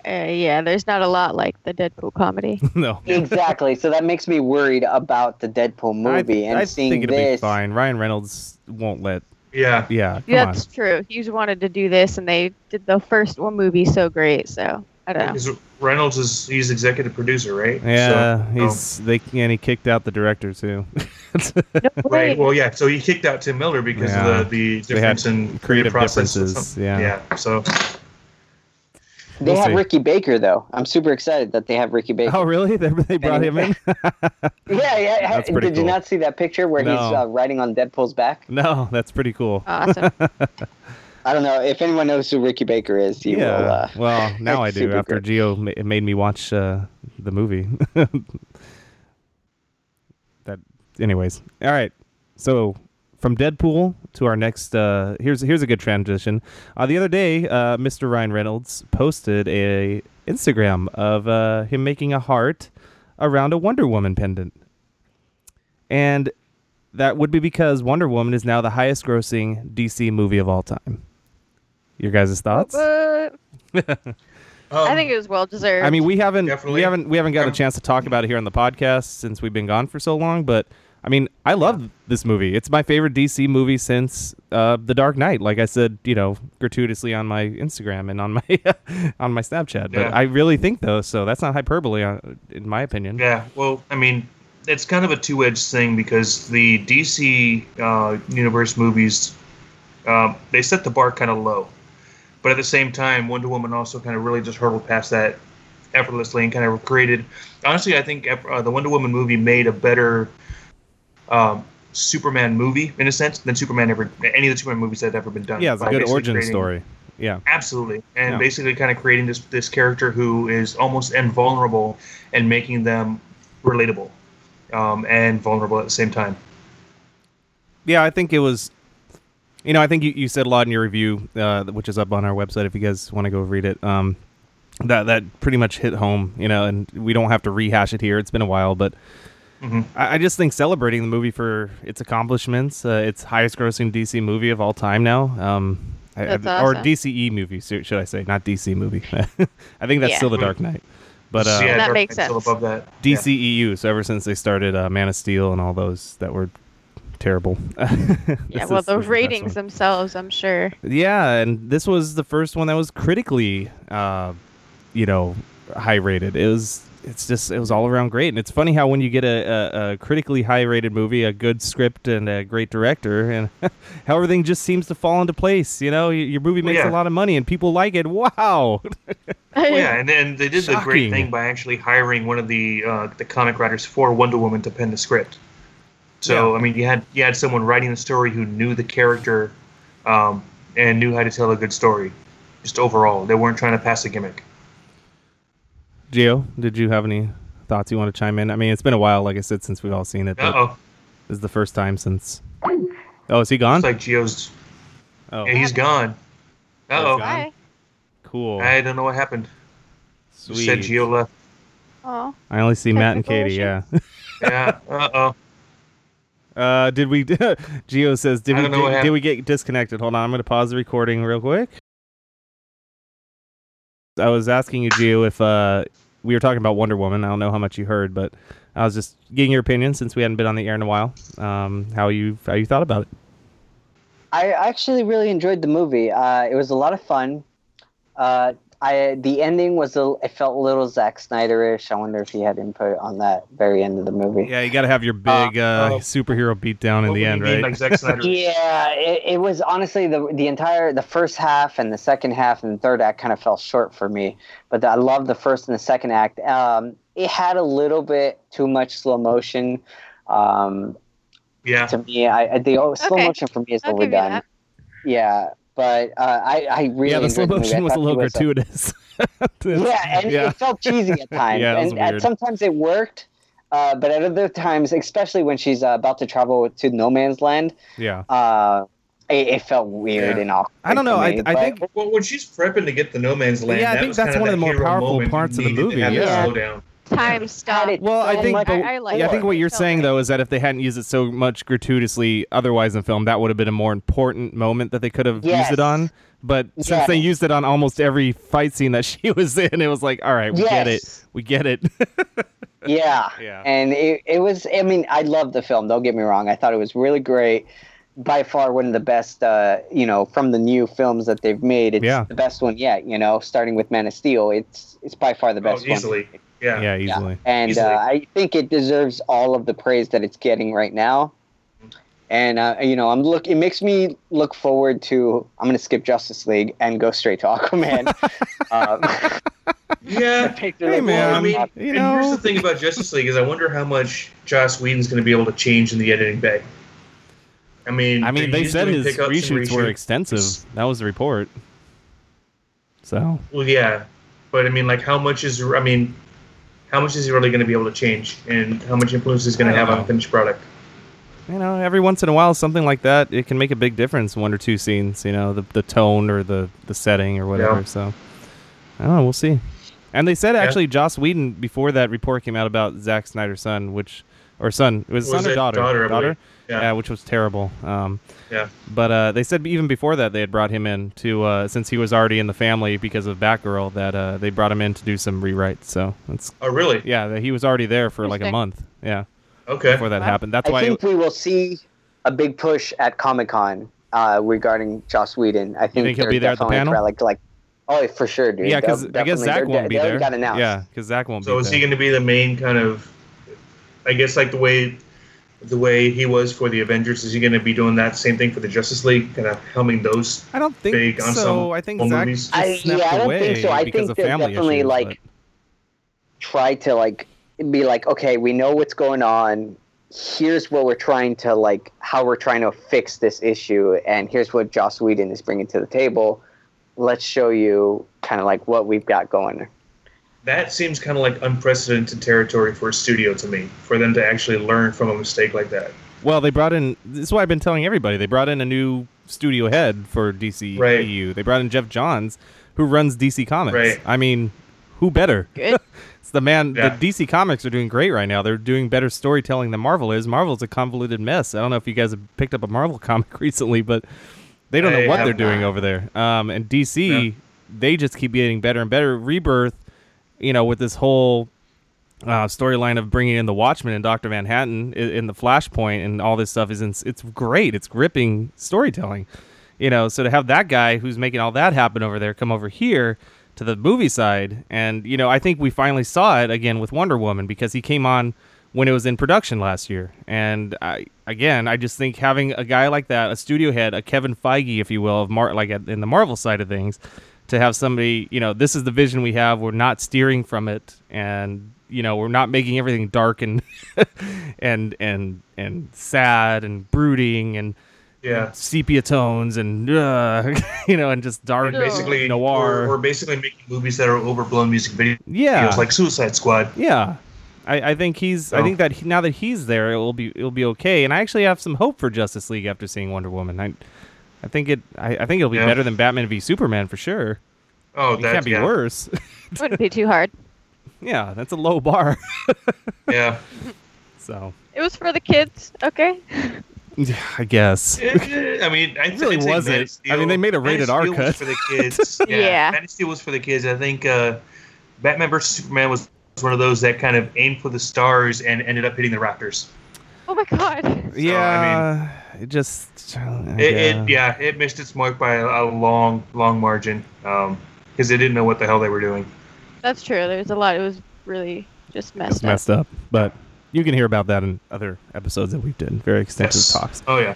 There's not a lot like the Deadpool comedy. No, exactly. So that makes me worried about the Deadpool movie and seeing this. I think it'll be fine. Ryan Reynolds won't let. Yeah. That's true. He's wanted to do this, and they did the first one movie so great. So I don't know. Because Reynolds he's executive producer, right? Yeah, he kicked out the director too. Right. Well, yeah. So he kicked out Tim Miller because of the difference in creative processes. Yeah. So they have Ricky Baker though. I'm super excited that they have Ricky Baker. Oh, really? They brought him in. Yeah. Did you not see that picture where he's riding on Deadpool's back? No, that's pretty cool. Awesome. I don't know if anyone knows who Ricky Baker is. Will, well, now I do. After great. Gio made me watch the movie. Anyways, all right. So From Deadpool to our next, here's a good transition. The other day, Mr. Ryan Reynolds posted a Instagram of him making a heart around a Wonder Woman pendant. And that would be because Wonder Woman is now the highest grossing DC movie of all time. Your guys' thoughts? I think it was well deserved. I mean, we haven't got a chance to talk about it here on the podcast since we've been gone for so long, but I mean, I love this movie. It's my favorite DC movie since The Dark Knight. Like I said, you know, gratuitously on my Instagram and on my on my Snapchat. Yeah. But I really think though, so that's not hyperbole, in my opinion. Yeah. Well, I mean, it's kind of a two-edged thing because the DC universe movies they set the bar kind of low, but at the same time, Wonder Woman also kind of really just hurtled past that effortlessly and kind of created. Honestly, I think the Wonder Woman movie made a better Superman movie in a sense than any of the Superman movies that had ever been done. Yeah, it's a good origin story. Yeah, absolutely. And basically kind of creating this character who is almost invulnerable and making them relatable and vulnerable at the same time. Yeah, I think it was, you know, I think you said a lot in your review, which is up on our website if you guys want to go read it. That pretty much hit home, you know, and we don't have to rehash it here. It's been a while, but mm-hmm. I just think celebrating the movie for its accomplishments, its highest-grossing DC movie of all time now, or DCE movie, should I say, not DC movie. I think that's still The Dark Knight, but that makes sense. Above that. DCEU. So ever since they started Man of Steel and all those that were terrible. Yeah, well, the ratings themselves, I'm sure. Yeah, and this was the first one that was critically, high rated. It was all around great. And it's funny how when you get a critically high-rated movie, a good script and a great director, and how everything just seems to fall into place. You know, your movie makes a lot of money and people like it. Wow. And then they did the great thing by actually hiring one of the comic writers for Wonder Woman to pen the script. So, I mean, you had someone writing the story who knew the character and knew how to tell a good story. Just overall, they weren't trying to pass a gimmick. Gio, did you have any thoughts you want to chime in? I mean, it's been a while, like I said, since we've all seen it. Uh-oh. This is the first time since... Oh, is he gone? It's like Gio's... Oh. Yeah, he's gone. Uh-oh. Hi. Cool. I don't know what happened. Sweet. You said Gio left. Oh. I only see Matt and Katie, yeah. Uh-oh. Did we... Gio says, did we get disconnected? Hold on, I'm going to pause the recording real quick. I was asking you, Gio, if we were talking about Wonder Woman. I don't know how much you heard, but I was just getting your opinion since we hadn't been on the air in a while. How you thought about it? I actually really enjoyed the movie. It was a lot of fun. The ending it felt a little Zack Snyder-ish. I wonder if he had input on that very end of the movie. Yeah, you got to have your big superhero beatdown in the end, right? Like Zack Snyder. Yeah, it was honestly the first half and the second half and the third act kind of fell short for me. But I loved the first and the second act. It had a little bit too much slow motion. To me, slow motion for me is overdone. Yeah. But I really the slow motion was a little gratuitous. It felt cheesy at times. And sometimes it worked, but at other times, especially when she's about to travel to No Man's Land, it felt weird and awkward. I don't know. I think when she's prepping to get to No Man's Land, I think that's one of the more powerful parts of the movie. Slow down. Time stop. Well, I think what you're saying though is that if they hadn't used it so much gratuitously otherwise in film, that would have been a more important moment that they could have used it on. But since they used it on almost every fight scene that she was in, it was like, all right, we get it. Yeah. And it was. I mean, I loved the film. Don't get me wrong. I thought it was really great. By far one of the best, from the new films that they've made. It's the best one yet. You know, starting with Man of Steel, it's by far the best one. Easily. Yeah, easily. Yeah. And I think it deserves all of the praise that it's getting right now. And it makes me look forward to. I'm going to skip Justice League and go straight to Aquaman. Hey man, I mean, here's the thing about Justice League is I wonder how much Joss Whedon's going to be able to change in the editing bay. I mean, they said his reshoots were extensive. That was the report. So. Well, yeah, but I mean, like, how much is he really going to be able to change, and how much influence he's going to have on the finished product? you know, every once in a while, something like that, it can make a big difference. One or two scenes, you know, the tone or the setting or whatever. Yeah. So, I don't know. We'll see. And they said actually, Joss Whedon, before that report came out about Zack Snyder's son, which or son, it was son or daughter, daughter, yeah, which was terrible. Yeah. But they said even before that they had brought him in to since he was already in the family because of Batgirl that they brought him in to do some rewrites. So that's really yeah, he was already there for like a month. Yeah. Okay. Before that happened, that's why I think we will see a big push at Comic-Con regarding Joss Whedon. I think he'll be there at the panel. Oh, for sure, dude. Yeah, because I guess Zach won't be there. Yeah, because Zach won't be there. So is he going to be the main kind of, I guess, like the way he was for the Avengers? Is he going to be doing that same thing for the Justice League, kind of helming those? I don't think big so. I think Zach just snapped away think so. I because think of family definitely issues, like try to like be like, okay, we know what's going on. Here's what we're trying to like, how we're trying to fix this issue, and here's what Joss Whedon is bringing to the table. Let's show you kind of like what we've got going. That seems kind of like unprecedented territory for a studio to me, for them to actually learn from a mistake like that. Well, they brought in, this is why I've been telling everybody, they brought in a new studio head for DCEU. Right. They brought in Jeff Johns, who runs DC Comics. Right. I mean, who better? It's the man, the DC Comics are doing great right now. They're doing better storytelling than Marvel is. Marvel's a convoluted mess. I don't know if you guys have picked up a Marvel comic recently, but they don't know what they're doing over there. And DC, they just keep getting better and better. Rebirth, you know, with this whole storyline of bringing in the Watchmen and Dr. Manhattan in the Flashpoint and all this stuff, it's great. It's gripping storytelling. You know, so to have that guy who's making all that happen over there come over here to the movie side. And, you know, I think we finally saw it again with Wonder Woman because he came on when it was in production last year. And I just think having a guy like that, a studio head, a Kevin Feige, if you will, of in the Marvel side of things, to have somebody, you know, this is the vision we have. We're not steering from it. And, you know, we're not making everything dark and and sad and brooding and, and sepia tones and, you know, and just dark basically noir. We're basically making movies that are overblown music videos. Yeah. Like Suicide Squad. Yeah. I think he's. Oh. I think that now that he's there, it'll be okay. And I actually have some hope for Justice League after seeing Wonder Woman. I think it'll be better than Batman v Superman for sure. Oh, that can't be worse. It wouldn't be too hard. Yeah, that's a low bar. Yeah. So. It was for the kids, okay. I guess. I mean, I really wasn't. I mean, they made a rated R cut. Man of Steel was for the kids. Yeah. Man of Steel was for the kids. I think Batman vs Superman was one of those that kind of aimed for the stars and ended up hitting the Raptors. Oh my God. So, yeah. I mean, it missed its mark by a long, long margin because they didn't know what the hell they were doing. That's true. There's a lot. It was really just messed up. But you can hear about that in other episodes that we've done. Very extensive talks. Oh, yeah.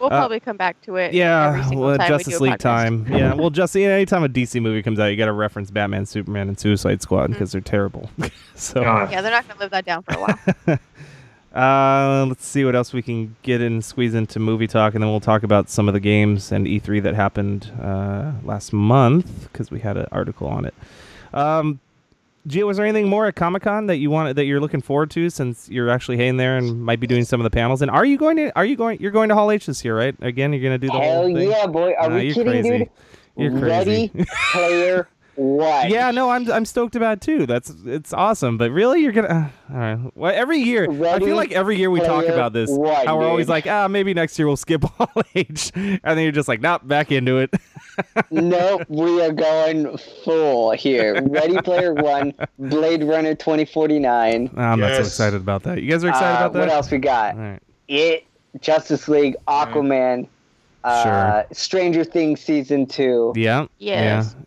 We'll probably come back to it. Yeah, well, Justice League time. Yeah, well, anytime a DC movie comes out, you got to reference Batman, Superman, and Suicide Squad because they're terrible. So yeah, they're not going to live that down for a while. Let's see what else we can get in, squeeze into movie talk, and then we'll talk about some of the games and E3 that happened last month because we had an article on it. Gio, was there anything more at Comic-Con that you that you're looking forward to since you're actually hanging there and might be doing some of the panels? And you're going to Hall H this year, right? Again, you're going to do the whole thing? Hell yeah, boy. Are we kidding, crazy. Dude? You're crazy. Ready Player One. Yeah, no, I'm stoked about it too. It's awesome. But really, you're going to all right. Well, every year, Ready, I feel like every year we talk about this. One, how we're always like, maybe next year we'll skip Hall H. And then you're just like, nope, back into it. Nope, we are going full here. Ready Player One, Blade Runner 2049. I'm not so excited about that. You guys are excited about that? What else we got? All right. It, Justice League, Aquaman, sure. Stranger Things Season 2. Yeah. Yes. Yeah.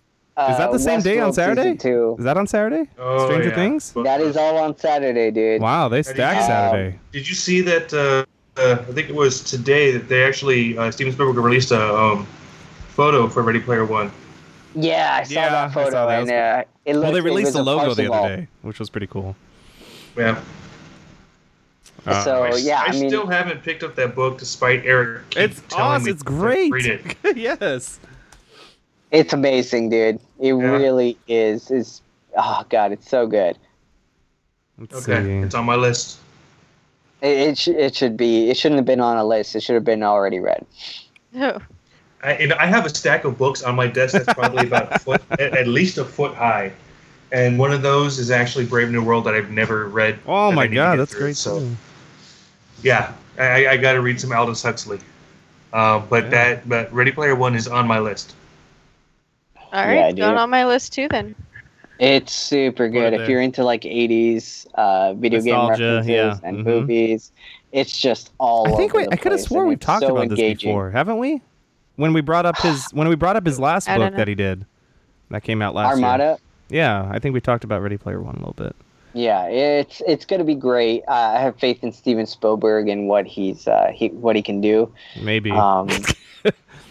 Is that the same day on Saturday? Is that on Saturday? Oh, Stranger Things? That is all on Saturday, dude. Wow, they stack Saturday. Did you see that, I think it was today, that they actually, Steven Spielberg released a... photo for Ready Player One. Yeah, I saw that photo. And, it they released the logo the other day, which was pretty cool. Yeah. I still haven't picked up that book despite Eric. It's awesome. It's great. Read it. Yes. It's amazing, dude. It really is. It's so good. It's on my list. It shouldn't have been on a list. It should have been already read. No. I have a stack of books on my desk that's probably about at least a foot high, and one of those is actually Brave New World that I've never read. Oh my God, that's great! So, yeah, I got to read some Aldous Huxley, but Ready Player One is on my list. All right, it's on my list too then. It's super good if you're into like 80s video nostalgia, game references and movies. It's just all. I could have sworn we've talked about this before, haven't we? When we brought up his last book that he did, that came out last Armada. Year. Yeah, I think we talked about Ready Player One a little bit. Yeah, it's going to be great. I have faith in Steven Spielberg and what he can do. Maybe.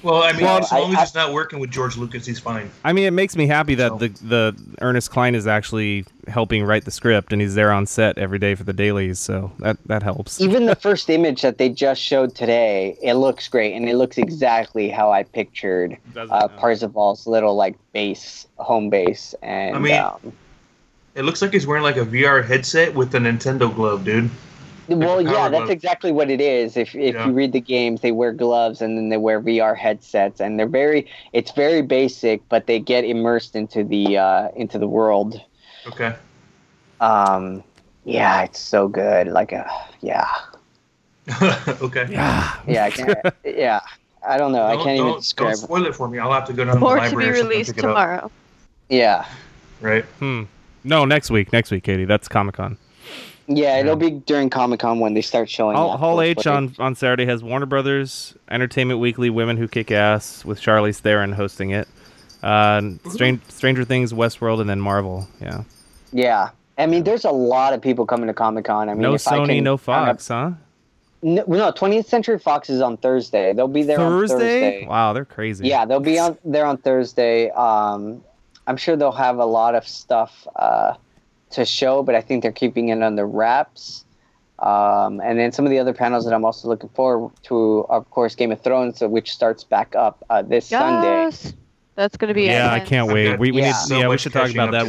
As long as it's not working with George Lucas, he's fine. I mean, it makes me happy that the Ernest Cline is actually helping write the script, and he's there on set every day for the dailies, so that helps. Even the first image that they just showed today, it looks great, and it looks exactly how I pictured Parzival's little base, home base, and. I mean, it looks like he's wearing a VR headset with a Nintendo glove, dude. Well, yeah, that's exactly what it is. If you read the games, they wear gloves and then they wear VR headsets, and they're it's very basic, but they get immersed into the world. Okay. Yeah, it's so good. Okay. Yeah. I don't know. I can't even describe. Don't spoil it for me. I'll have to go down to the library. Or to be released tomorrow. Yeah. Right. No, next week, Katie. That's Comic-Con. Yeah, it'll be during Comic-Con when they start showing up. Hall H on Saturday has Warner Brothers, Entertainment Weekly, Women Who Kick Ass, with Charlize Theron hosting it. Stranger Things, Westworld, and then Marvel. Yeah. Yeah. I mean, there's a lot of people coming to Comic-Con. I mean, no Sony, no Fox, huh? No, 20th Century Fox is on Thursday. They'll be there on Thursday? Wow, they're crazy. Yeah, they'll be there on Thursday. I'm sure they'll have a lot of stuff to show, but I think they're keeping it under wraps. And then some of the other panels that I'm also looking forward to, of course, Game of Thrones, which starts back up this Sunday. That's going to be intense. I can't wait. We should talk about that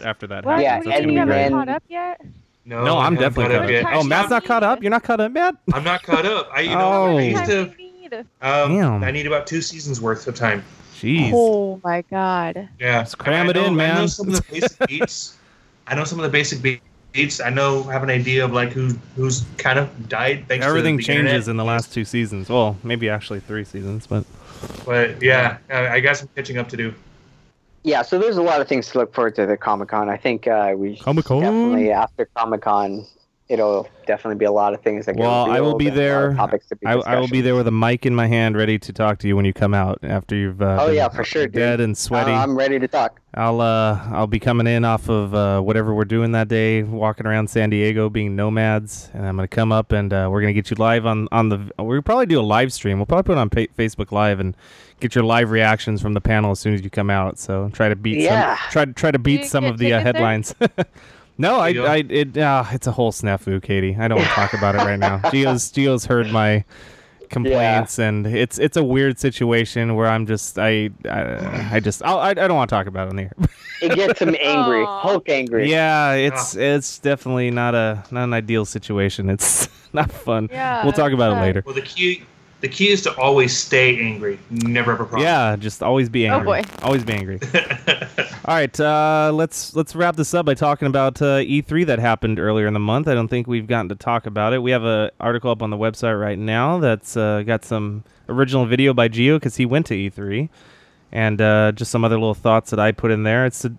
after that. Well, happens. Yeah, we haven't caught up yet. No, I'm definitely caught up yet. Oh, Matt's not caught up? You're not caught up, Matt? I'm not caught up. I need about 2 seasons worth of time. Jeez. Oh my God. Yeah. Just cram it in, man. I know some of the basic beats. I have an idea of who's kind of died. Thanks everything to changes internet. In the last 2 seasons. Well, maybe actually 3 seasons, but yeah, I got some catching up to do. Yeah, so there's a lot of things to look forward to at Comic-Con. I think definitely after Comic-Con, it'll definitely be a lot of things that go. Well, I will be there. I will be there with a mic in my hand, ready to talk to you when you come out after you've. For sure, dude. Dead and sweaty. I'm ready to talk. I'll be coming in off of whatever we're doing that day, walking around San Diego, being nomads, and I'm gonna come up and we're gonna get you live on the. We'll probably do a live stream. We'll probably put it on Facebook Live and get your live reactions from the panel as soon as you come out. So try to beat some of the headlines. No, it's a whole snafu, Katie. I don't want to talk about it right now. Gio's heard my complaints, and it's a weird situation where I'm just I don't want to talk about it on the air. It gets him angry, Hulk angry. Yeah, it's definitely not an ideal situation. It's not fun. Yeah, we'll talk about it later. Well, the key is to always stay angry. Never have a problem. Yeah, just always be angry. Oh boy, always be angry. All right, let's wrap this up by talking about E3 that happened earlier in the month. I don't think we've gotten to talk about it. We have an article up on the website right now that's got some original video by Gio because he went to E3, and just some other little thoughts that I put in there. We call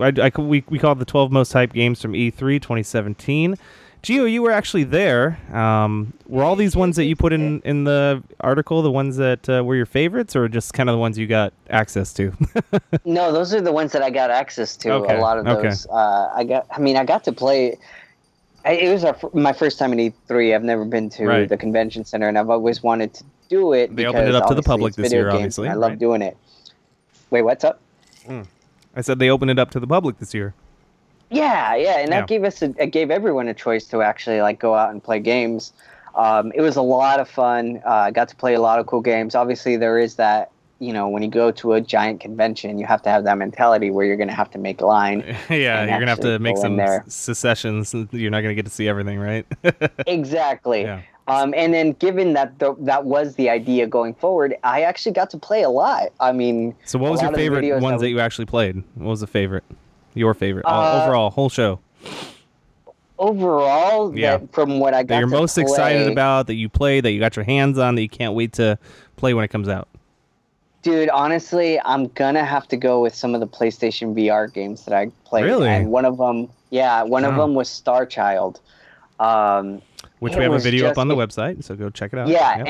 it the 12 most hyped games from E3 2017. Gio, you were actually there. Were all these ones that you put in the article the ones that were your favorites, or just kind of the ones you got access to? No, those are the ones that I got access to. Okay. A lot of those. Okay. I got to play. It was my first time at E3. I've never been to the convention center, and I've always wanted to do it. They opened it up to the public this year, obviously. I love doing it. Wait, what's up? I said they opened it up to the public this year. Yeah, and that gave us gave everyone a choice to actually go out and play games. It was a lot of fun. I got to play a lot of cool games. Obviously, there is that you know, when you go to a giant convention, you have to have that mentality where you're going to have to make line. Yeah, you're going to have to make some secessions. You're not going to get to see everything, right? Exactly. Yeah. And then given that that was the idea going forward, I actually got to play a lot. I mean, so what was your favorite ones that you actually played? What was the favorite? Your favorite overall, whole show? Overall, yeah. From what I got, that you're to most play, excited about, that you played, that you got your hands on, that you can't wait to play when it comes out. Dude, honestly, I'm gonna have to go with some of the PlayStation VR games that I played. Really? And one of them, one of them was Star Child. Which we have a video up on the website, so go check it out. Yeah, yep.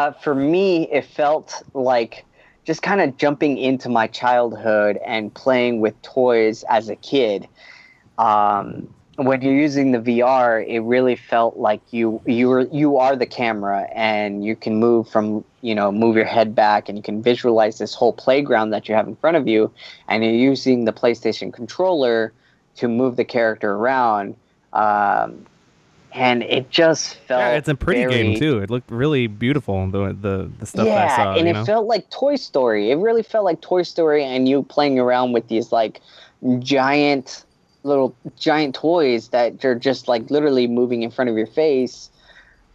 And for me, it felt like just kind of jumping into my childhood and playing with toys as a kid. When you're using the VR, it really felt like you are the camera, and you can move from, you know, move your head back, and you can visualize this whole playground that you have in front of you, and you're using the PlayStation controller to move the character around. And it just felt it's a pretty game too. It looked really beautiful, the stuff that I saw. Yeah, and it felt like Toy Story. It really felt like Toy Story, and you playing around with these like giant toys that are just like literally moving in front of your face.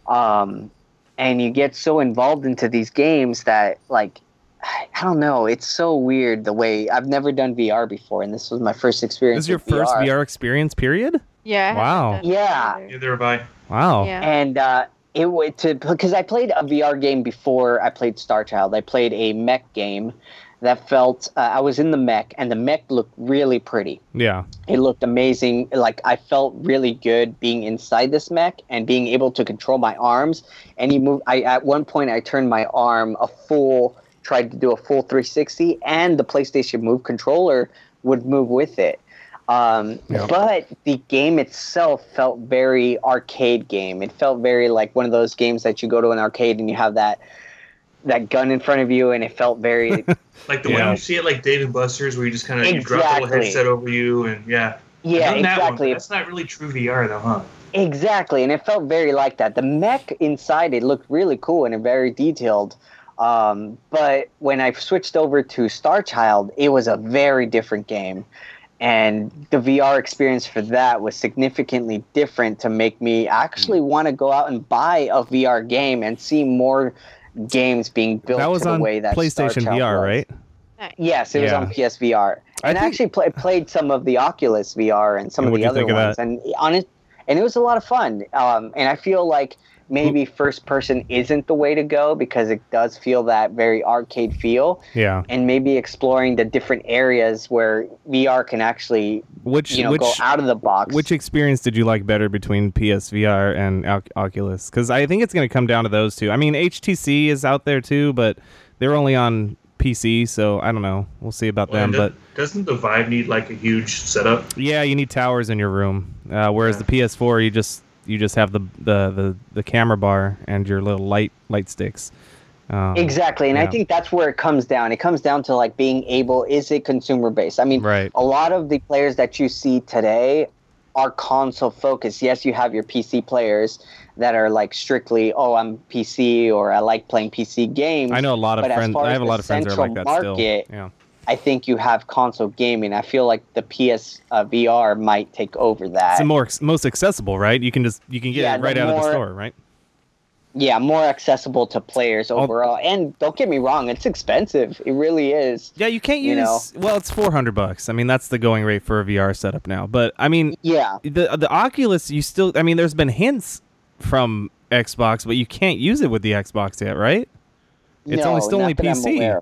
And you get so involved into these games that like, I don't know. It's so weird the way I've never done VR before, and this was my first experience. This is your first VR experience, period? Yeah. Wow. Yeah. Neither have I. Wow. Yeah. And because I played a VR game before I played Star Child. I played a mech game that felt I was in the mech, and the mech looked really pretty. Yeah. It looked amazing. Like, I felt really good being inside this mech and being able to control my arms. And at one point I turned my arm tried to do a full 360, and the PlayStation Move controller would move with it. But the game itself felt very arcade game. It felt very like one of those games that you go to an arcade and you have that gun in front of you, and it felt very like the way you see it, like Dave and Buster's, where you just kind of you drop the little headset over you, and exactly. That's not really true VR though, huh? Exactly, and it felt very like that. The mech inside it looked really cool and very detailed. But when I switched over to Star Child, it was a very different game. And the VR experience for that was significantly different to make me actually want to go out and buy a VR game and see more games being built to the way that PlayStation VR was. Right? Yes, it was on PSVR. And I actually played some of the Oculus VR and some of the other ones. And it was a lot of fun. And I feel like maybe first person isn't the way to go, because it does feel that very arcade feel. Yeah. And maybe exploring the different areas where VR can actually go out of the box. Which experience did you like better between PSVR and Oculus? Because I think it's going to come down to those two. I mean, HTC is out there too, but they're only on PC, so I don't know. We'll see about them. But doesn't the Vive need like a huge setup? Yeah, you need towers in your room. Whereas the PS4, you just have the camera bar and your little light sticks. Exactly, and I think that's where it comes down. It comes down to like being able, is it consumer based? I mean, a lot of the players that you see today are console focused. Yes, you have your PC players that are like strictly, I'm PC, or I like playing PC games. I know a lot of friends. I have a lot of friends that are like that still. Yeah. I think you have console gaming. I feel like the PSVR might take over that. It's most accessible, right? You can get it right out of the store, right? Yeah, more accessible to players overall. And don't get me wrong, it's expensive. It really is. Yeah, you can't it's $400. I mean, that's the going rate for a VR setup now. But I mean, the Oculus, you still, I mean, there's been hints from Xbox, but you can't use it with the Xbox yet, right? It's only PC.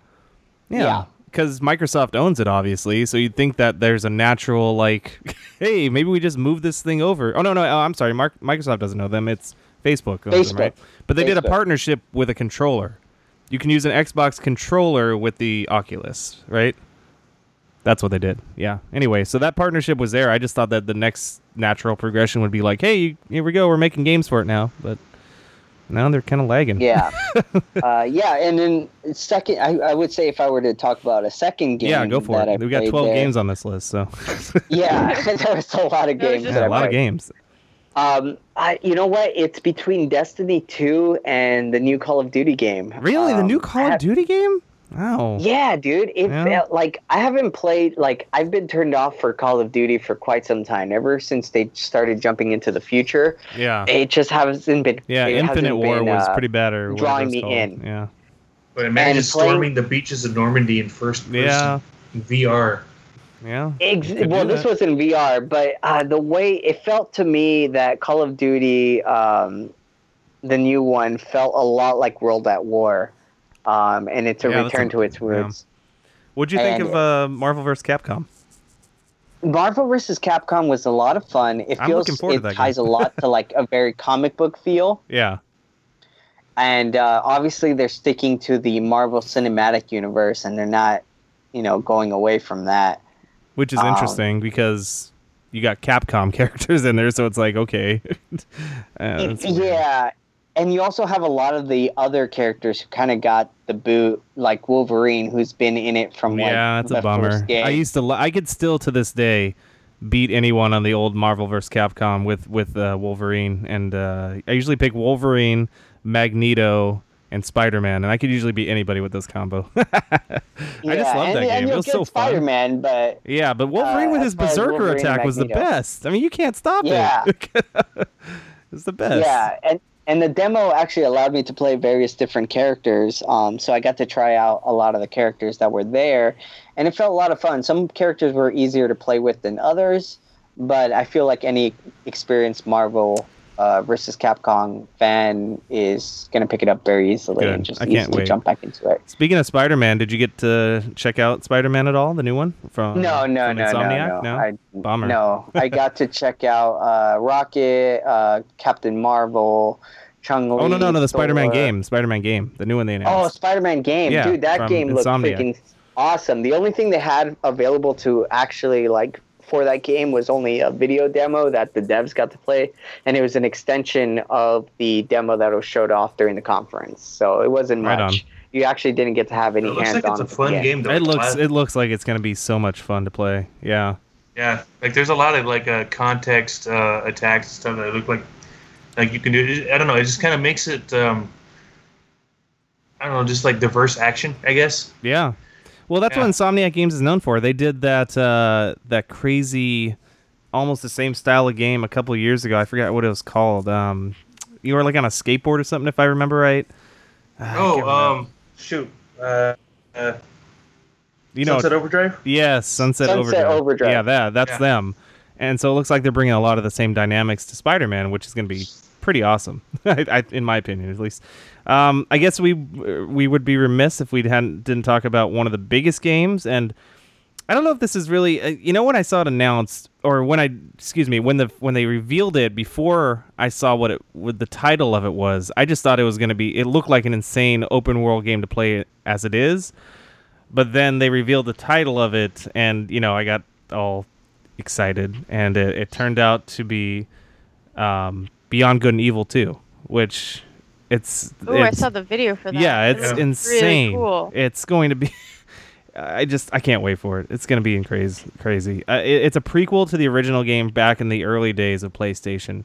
Yeah. Because Microsoft owns it, obviously, so you'd think that there's a natural, like, hey, maybe we just move this thing over. Oh, no, I'm sorry. Microsoft doesn't know them. It's Facebook. Owns them, right? But they did a partnership with a controller. You can use an Xbox controller with the Oculus, right? That's what they did. Yeah. Anyway, so that partnership was there. I just thought that the next natural progression would be like, hey, here we go. We're making games for it now, but... now they're kind of lagging. Yeah. And then second, I would say if I were to talk about a second game. Yeah, go for it. We've got 12 games on this list, so. Yeah, there was a lot of games. Yeah, a lot of games. You know what? It's between Destiny 2 and the new Call of Duty game. Really? The new Call of Duty game? Oh. Yeah, dude. Like, I haven't played, like, I've been turned off for Call of Duty for quite some time. Ever since they started jumping into the future. Yeah. It just hasn't been. Yeah, Infinite War was pretty bad. Or drawing me in. Yeah. But imagine storming the beaches of Normandy in first person. Yeah. In VR. Yeah. Well, this was in VR, but the way it felt to me that Call of Duty, the new one, felt a lot like World at War, and it's a return to its roots. Yeah. What'd you think of Marvel vs. Capcom? Marvel vs. Capcom was a lot of fun. It feels it ties a lot to like a very comic book feel. Yeah. And obviously, they're sticking to the Marvel Cinematic Universe, and they're not, going away from that. Which is interesting because you got Capcom characters in there, so it's like, okay. Yeah, and you also have a lot of the other characters who kind of got the boot, like Wolverine, who's been in it from it's a bummer. I could still to this day beat anyone on the old Marvel vs. Capcom with Wolverine, and I usually pick Wolverine, Magneto, and Spider-Man, and I could usually beat anybody with this combo. I just love that game. It was so fun. Spider-Man, but yeah, but Wolverine with his berserker attack was the best. I mean, you can't stop it. It's the best. Yeah, and the demo actually allowed me to play various different characters. So I got to try out a lot of the characters that were there, and it felt a lot of fun. Some characters were easier to play with than others, but I feel like any experienced Marvel versus Capcom fan is going to pick it up very easily. Good. And just easily jump back into it. Speaking of Spider-Man, did you get to check out Spider-Man at all? The new one from Insomniac? No. Bummer. No, I got to check out Rocket, Captain Marvel, Chung Lee. Oh no, the Thor. Spider-Man game, the new one they announced. Oh, Spider-Man game, yeah, dude, that game looked freaking awesome. The only thing they had available to actually like for that game was only a video demo that the devs got to play, and it was an extension of the demo that was showed off during the conference. So it wasn't much. You actually didn't get to have any hands-on. It's a fun game. Though. It looks like it's going to be so much fun to play. Yeah. Yeah, like there's a lot of like context attacks and stuff that look like you can do. I don't know. It just kind of makes it just like diverse action, I guess. Yeah. Well, that's what Insomniac Games is known for. They did that that crazy, almost the same style of game a couple of years ago. I forgot what it was called. You were like on a skateboard or something, if I remember right. Sunset Overdrive? Yes, Sunset Overdrive. Yeah, that's them. And so it looks like they're bringing a lot of the same dynamics to Spider-Man, which is going to be pretty awesome, in my opinion, at least. I guess we would be remiss if we didn't talk about one of the biggest games, and I don't know if this is really when I saw it announced, or when they revealed it before I saw what the title of it was, I just thought it was going to be. It looked like an insane open world game to play as it is, but then they revealed the title of it, and I got all excited, and it turned out to be Beyond Good and Evil 2, which it's... Oh, I saw the video for that. Yeah, it's insane. Really cool. It's going to be... I can't wait for it. It's going to be crazy. It's a prequel to the original game back in the early days of PlayStation.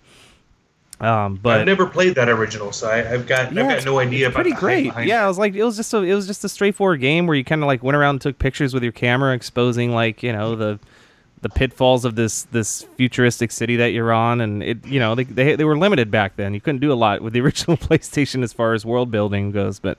But I've never played that original, so I've got no idea about it. Pretty great. Yeah, it was just a straightforward game where you kind of like went around and took pictures with your camera, exposing like, the pitfalls of this futuristic city that you're on, and they were limited back then. You couldn't do a lot with the original PlayStation as far as world building goes, but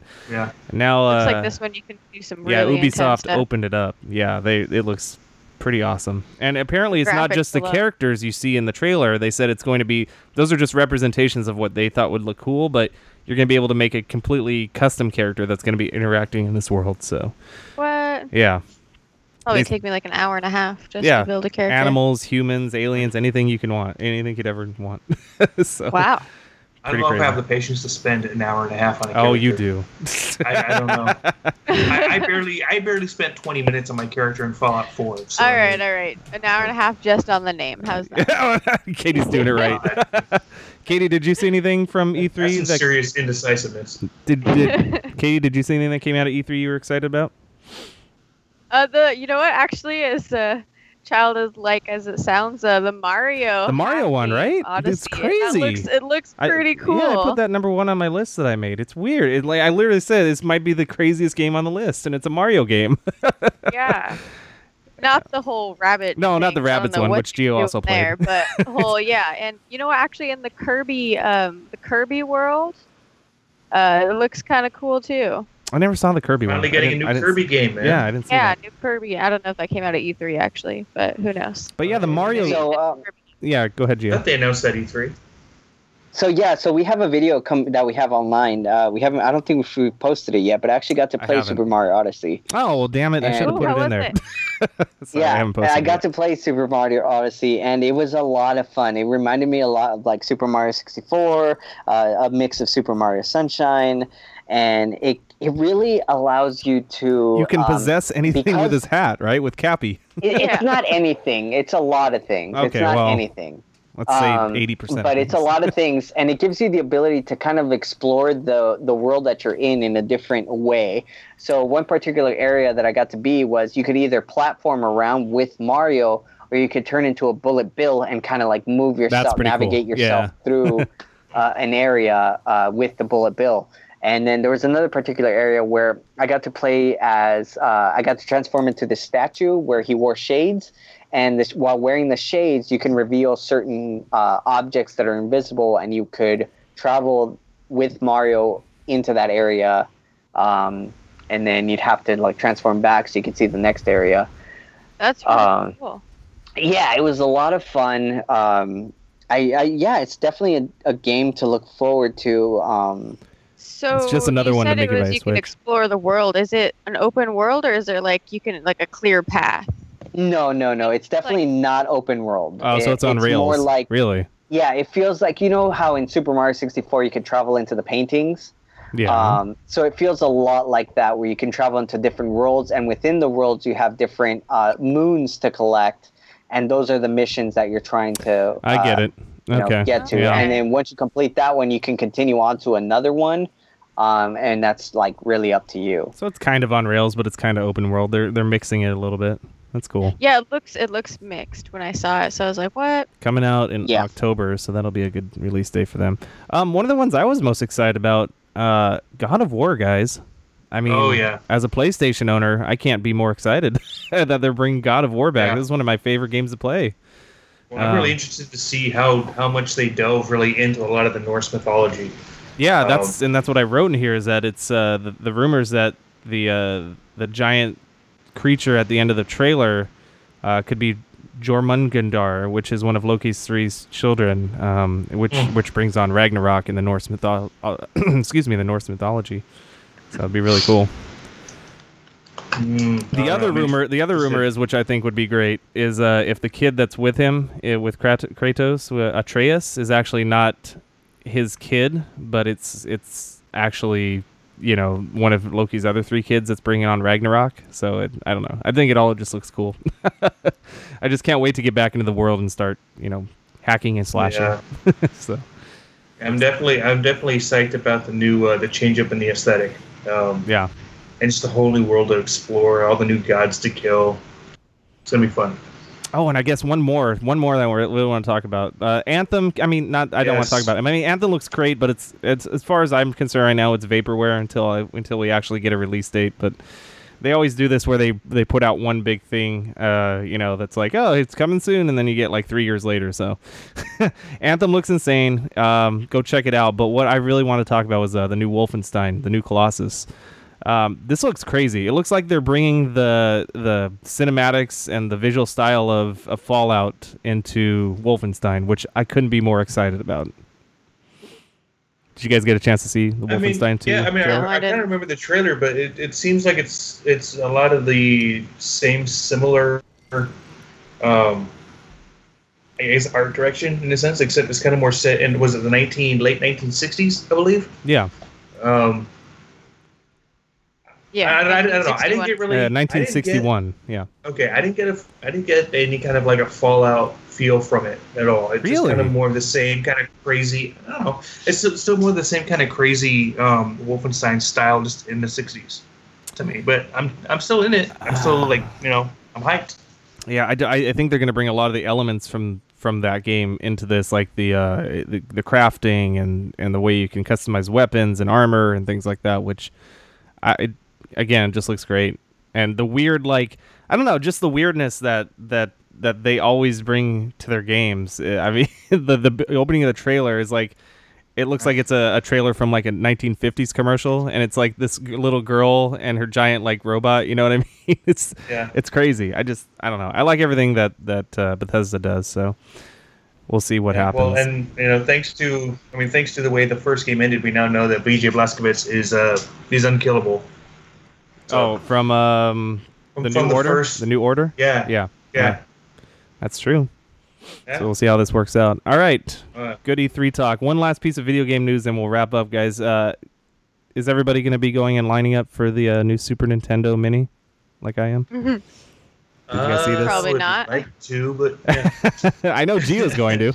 now it's like this one you can do some really Ubisoft stuff. Opened it up. Yeah, it looks pretty awesome, and apparently it's not just the characters you see in the trailer. They said it's going to be those are just representations of what they thought would look cool, but you're going to be able to make a completely custom character that's going to be interacting in this world. So what? Yeah. Probably take me like an hour and a half just to build a character. Animals, humans, aliens, anything you can want. Anything you'd ever want. So, wow. I don't know if I have the patience to spend an hour and a half on a character. Oh, you do. I don't know. I barely spent 20 minutes on my character in Fallout 4. So. All right. An hour and a half just on the name. How's that? Katie's doing it right. Katie, did you see anything from E3? That's some serious indecisiveness. Katie, did you see anything that came out of E3 you were excited about? You know what? Actually, childlike as it sounds. The Mario one, right? Odyssey. It's crazy. It looks pretty cool. Yeah, I put that number one on my list that I made. It's weird. I literally said this might be the craziest game on the list, and it's a Mario game. Yeah. Not the whole rabbit. No, not the rabbits one, which Gio also played. But the whole, yeah, and you know what? Actually, in the Kirby world, it looks kind of cool too. I never saw the Kirby one. Finally getting a new Kirby game, man. Yeah, I didn't see that. Yeah, new Kirby. I don't know if that came out at E3, actually, but who knows. But yeah, the Mario... yeah, go ahead, Gio. I thought they announced that E3. So yeah, we have a video that we have online. I don't think we posted it yet, but I actually got to play Super Mario Odyssey. Oh, well, damn it. I should have put it in there. Sorry, yeah, I got to play Super Mario Odyssey, and it was a lot of fun. It reminded me a lot of like Super Mario 64, a mix of Super Mario Sunshine, and it really allows you to... You can possess anything with his hat, right? With Cappy. It's not anything. It's a lot of things. Okay, it's not anything. Let's say 80%. But it's a lot of things, and it gives you the ability to kind of explore the world that you're in a different way. So one particular area that I got to be was you could either platform around with Mario, or you could turn into a Bullet Bill and kind of like move yourself, navigate yourself through an area with the Bullet Bill. And then there was another particular area where I got to play as I got to transform into this statue where he wore shades. And while wearing the shades, you can reveal certain objects that are invisible, and you could travel with Mario into that area. And then you'd have to like transform back so you could see the next area. That's really cool. Yeah, it was a lot of fun. It's definitely a game to look forward to. So it's just another one to make you can explore the world. Is it an open world, or is there like you can like a clear path? No. It's definitely not open world. Oh, so it's on rails. More like, really? Yeah, it feels like, you know how in Super Mario 64 you could travel into the paintings. Yeah. So it feels a lot like that, where you can travel into different worlds, and within the worlds you have different moons to collect, and those are the missions that you're trying to. I get it. Get to. Yeah. And then once you complete that one, you can continue on to another one, and that's like really up to you. So it's kind of on rails, but it's kind of open world. They're mixing it a little bit. That's cool. Yeah, it looks mixed when I saw it, so I was like, what? Coming out in October, so that'll be a good release day for them. One of the ones I was most excited about, God of War, guys. I mean, as a PlayStation owner, I can't be more excited that they're bringing God of War back. Yeah. This is one of my favorite games to play. Well, I'm really interested to see how much they delve really into a lot of the Norse mythology. Yeah, that's what I wrote in here, is that it's the rumors that the giant creature at the end of the trailer could be Jormungandr, which is one of Loki's three children, which brings on Ragnarok in the Norse mythology. So that'd be really cool. The other rumor is, which I think would be great, is if the kid that's with him with Kratos, Atreus, is actually not his kid, but it's actually, you know, one of Loki's other three kids that's bringing on Ragnarok. So I don't know. I think it all just looks cool. I just can't wait to get back into the world and start, you know, hacking and slashing. Yeah. So I'm definitely psyched about the new the change up in the aesthetic. And just the whole new world to explore, all the new gods to kill. It's gonna be fun. Oh, and I guess one more that we really want to talk about. Anthem. I mean, don't want to talk about it. I mean, Anthem looks great, but it's as far as I'm concerned right now, it's vaporware until we actually get a release date. But they always do this where they put out one big thing, you know, that's like, oh, it's coming soon, and then you get like 3 years later. So, Anthem looks insane. Go check it out. But what I really want to talk about was the new Wolfenstein, the new Colossus. This looks crazy. It looks like they're bringing the cinematics and the visual style of Fallout into Wolfenstein, which I couldn't be more excited about. Did you guys get a chance to see the Wolfenstein 2? Yeah, I mean, I kind of remember the trailer, but it seems like it's a lot of the same similar, I guess, art direction in a sense, except it's kind of more set in, was it the late 1960s, I believe? Yeah. Yeah, I don't know. I didn't get really. 1961. Yeah. Okay, I didn't get any kind of like a Fallout feel from it at all. It's really? Just kind of more of the same kind of crazy. I don't know. It's still more of the same kind of crazy Wolfenstein style, just in the '60s, to me. But I'm still in it. I'm still like, you know, I'm hyped. Yeah, I think they're going to bring a lot of the elements from that game into this, like the crafting and the way you can customize weapons and armor and things like that, which, again, just looks great. And the weird, like, I don't know, just the weirdness that they always bring to their games. I mean, the opening of the trailer is like, it looks like it's a trailer from like a 1950s commercial, and it's like this little girl and her giant like robot. You know what I mean? It's crazy. I don't know. I like everything that Bethesda does, so we'll see what happens. Well, and thanks to the way the first game ended, we now know that BJ Blazkowicz is unkillable. So, the New Order. Yeah. That's true. Yeah. So we'll see how this works out. All right. Good E3 talk. One last piece of video game news, and we'll wrap up, guys. Is everybody going to be going and lining up for the new Super Nintendo Mini, like I am? Mm-hmm. Did you guys see this? Probably not. I'd like to, but yeah. I know Gio's going to.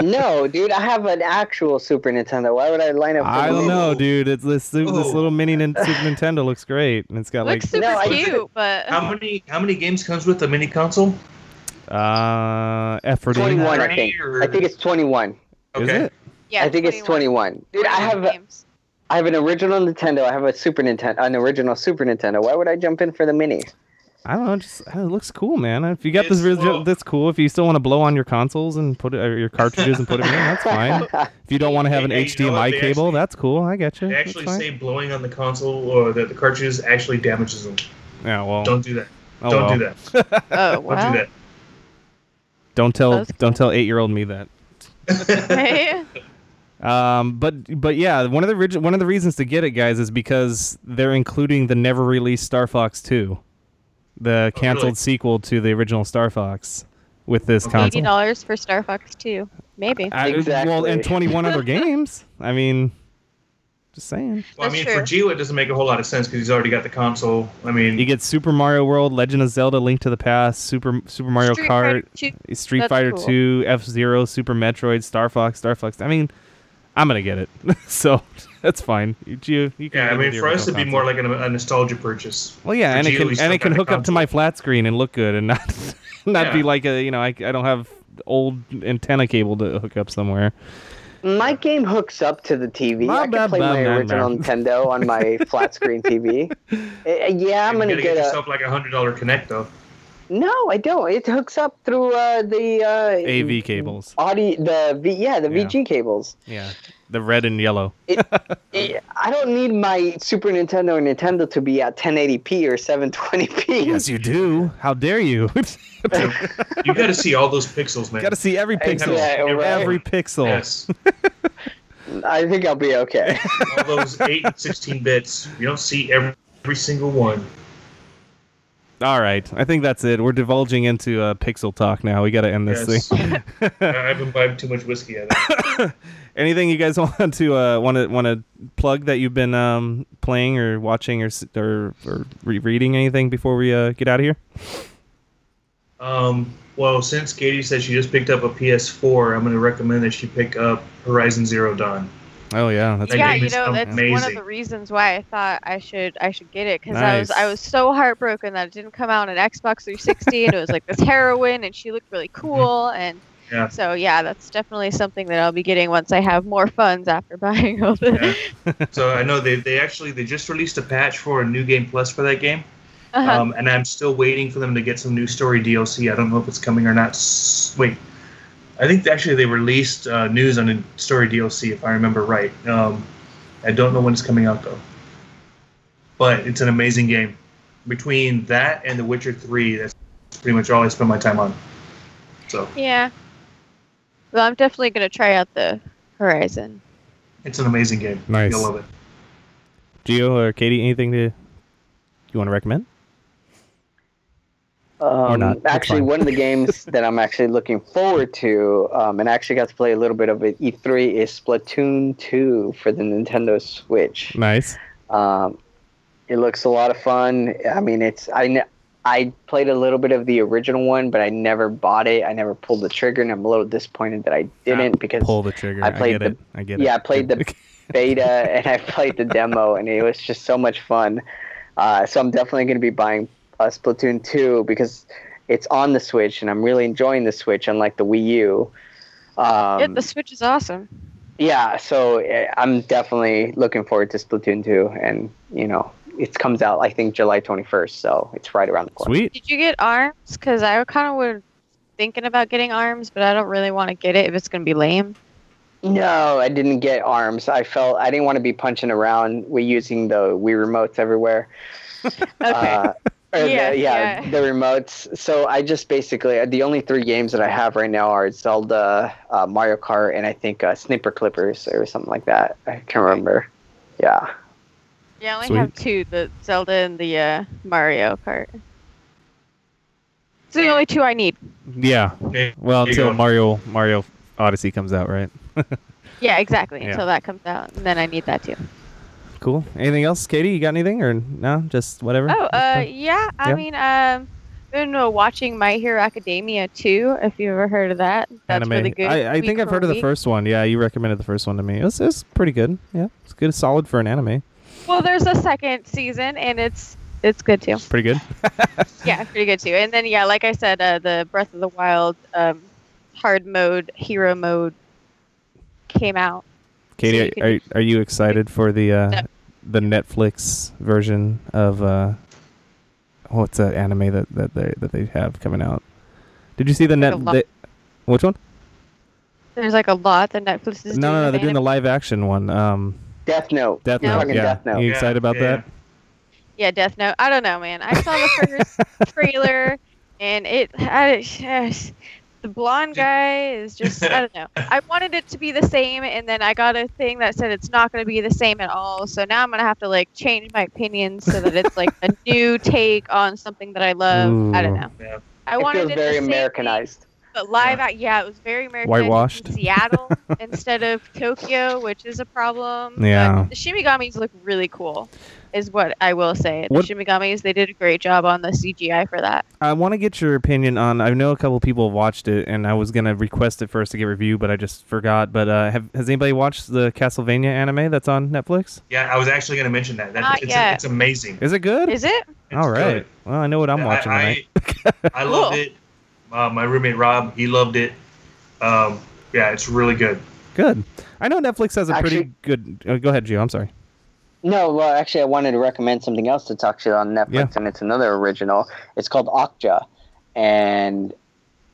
No, dude, I have an actual Super Nintendo. Why would I line up? I don't know, dude. It's this little mini Super Nintendo looks great, and it's got super cute. But how many games comes with a mini console? 21, I think. I think it's 21. Okay. Is it? Yeah, I think 21. It's 21. Dude, I have an original Nintendo. I have a Super Nintendo, an original Super Nintendo. Why would I jump in for the mini? I don't know. It looks cool, man. If you got that's cool. If you still want to blow on your consoles and put your cartridges and put them in, that's fine. If you don't want to have an HDMI cable, that's cool. I get you. They actually say blowing on the console or the cartridges actually damages them. Yeah, well. Don't do that. Don't do that. Oh, wow. Don't do that. Don't tell 8-year-old me that. Hey. But yeah, one of the reasons to get it, guys, is because they're including the never released Star Fox 2, the canceled sequel to the original Star Fox, with this console. $80 for Star Fox 2, maybe. Exactly. Well, and 21 other games. I mean, just saying. Well, I mean, for Gio, it doesn't make a whole lot of sense because he's already got the console. I mean, you get Super Mario World, Legend of Zelda, Link to the Past, Super Mario Kart, Street Fighter 2, F-Zero, Super Metroid, Star Fox. I mean, I'm going to get it. So that's fine. Gio, you can I mean, for us, it'd be more like a nostalgia purchase. Well, yeah, and it can hook up to my flat screen and look good and not be like I don't have old antenna cable to hook up somewhere. My game hooks up to the TV. I can play my original Nintendo on my flat screen TV. I'm going to get yourself like $100 Kinect, though. No, I don't. It hooks up through the AV cables. VG cables. Yeah, the red and yellow. I don't need my Super Nintendo or Nintendo to be at 1080p or 720p. Yes, you do. How dare you? You got to see all those pixels, man. Got to see every pixel. Yeah, right. Every pixel. Yes. I think I'll be okay. All those 8 and 16 bits. You don't see every single one. All right, I think that's it. We're divulging into pixel talk now. We got to end this thing. I've imbibed too much whiskey. I think. Anything you guys want to plug that you've been playing or watching or reading anything before we get out of here? Well, since Katie said she just picked up a PS4, I'm going to recommend that she pick up Horizon Zero Dawn. Oh yeah, that's amazing. One of the reasons why I thought I should get it because I was so heartbroken that it didn't come out on Xbox 360 and it was like this heroine and she looked really cool and so that's definitely something that I'll be getting once I have more funds after buying all this. Yeah. So I know they just released a patch for a new game plus for that game, and I'm still waiting for them to get some new story DLC. I don't know if it's coming or not. Wait. I think actually they released news on a story DLC, if I remember right. I don't know when it's coming out, though. But it's an amazing game. Between that and The Witcher 3, that's pretty much all I spend my time on. So. Yeah. Well, I'm definitely going to try out the Horizon. It's an amazing game. Nice. You'll love it. Gio or Katie, anything you want to recommend? One of the games that I'm actually looking forward to, and I actually got to play a little bit of it, E3, is Splatoon 2 for the Nintendo Switch. Nice. It looks a lot of fun. I mean, I played a little bit of the original one, but I never bought it. I never pulled the trigger, and I'm a little disappointed that I didn't because pull the trigger. I get it. Yeah, I played the beta and I played the demo, and it was just so much fun. So I'm definitely going to be buying Splatoon 2 because it's on the Switch, and I'm really enjoying the Switch, unlike the Wii U. Yeah, the Switch is awesome. Yeah, so I'm definitely looking forward to Splatoon 2, and, you know, it comes out, I think, July 21st, so it's right around the corner. Sweet. Did you get ARMS? Because I kind of was thinking about getting ARMS, but I don't really want to get it if it's going to be lame. No, I didn't get ARMS. I didn't want to be punching around. We're using the Wii remotes everywhere. Okay. The remotes. So I just basically, the only three games that I have right now are Zelda, Mario Kart, and I think Snipper Clippers or something like that. I can't remember. Yeah. Yeah, I only have two, the Zelda and the Mario Kart. It's the only two I need. Yeah. Well, until Mario Odyssey comes out, right? Yeah, exactly. Yeah. Until that comes out. And then I need that too. Cool. Anything else, Katie? You got anything or no? Just whatever? Oh, I mean, I've been watching My Hero Academia 2, if you've ever heard of that. That's anime. Really good. I think I've heard of the first one. Yeah, you recommended the first one to me. It's pretty good. Yeah, it's good. Solid for an anime. Well, there's a second season, and it's good too. Pretty good? Yeah, pretty good too. And then, yeah, like I said, the Breath of the Wild hard mode, hero mode came out. Katie, are you excited for the Netflix version of what's that anime that they have coming out? Did you see the which one? There's like a lot that Netflix is doing. No, they're doing the live action one. Death Note. Death Note. Are you excited about that? Yeah, Death Note. I don't know, man. I saw the first trailer and the blonde guy is just, I don't know. I wanted it to be the same, and then I got a thing that said it's not going to be the same at all. So now I'm going to have to change my opinion so that it's like a new take on something that I love. Ooh. I don't know. Yeah. It feels very Americanized. Thing, but live out, it was very Americanized. Whitewashed. In Seattle instead of Tokyo, which is a problem. Yeah. But the Shinigamis look really cool, is what I will say. The Shinigamis, they did a great job on the CGI for that. I want to get your opinion on, I know a couple people watched it, and I was going to request it for us to get review, but I just forgot. But has anybody watched the Castlevania anime that's on Netflix? Yeah, I was actually going to mention that. It's amazing. Is it good? Is it? All right. Good. Well, I know what I'm watching tonight. I loved it. My roommate, Rob, he loved it. It's really good. Good. I know Netflix has a pretty good... Oh, go ahead, Gio. I'm sorry. No, well, actually, I wanted to recommend something else that's actually on Netflix, and it's another original. It's called Okja, and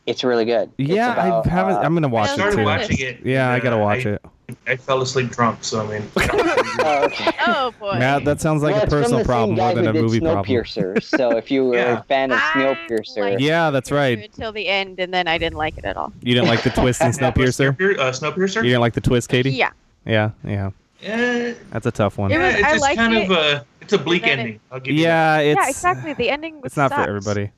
it's really good. Yeah, I haven't. I'm gonna watch it. I started watching it. Yeah, I gotta watch it. I fell asleep drunk, so I mean. Oh boy. Matt, that sounds like a personal problem more than a movie problem. Snowpiercer. So if you were a fan of Snowpiercer, that's right. Until the end, and then I didn't like it at all. You didn't like the twist in Snowpiercer. Snowpiercer. You didn't like the twist, Katie. Yeah. That's a tough one. It's a bleak ending. I'll give you that. Yeah, exactly. The ending was not for everybody.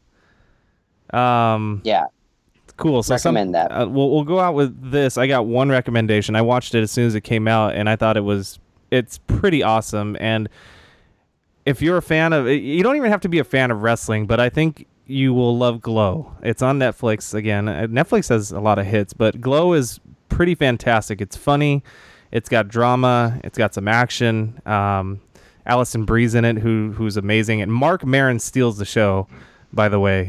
Cool. So recommend that. We'll go out with this. I got one recommendation. I watched it as soon as it came out, and I thought it's pretty awesome. And if you're a fan of, you don't even have to be a fan of wrestling, but I think you will love Glow. It's on Netflix again. Netflix has a lot of hits, but Glow is pretty fantastic. It's funny. It's got drama. It's got some action. Allison Bree's in it, who's amazing. And Mark Maron steals the show, by the way. Is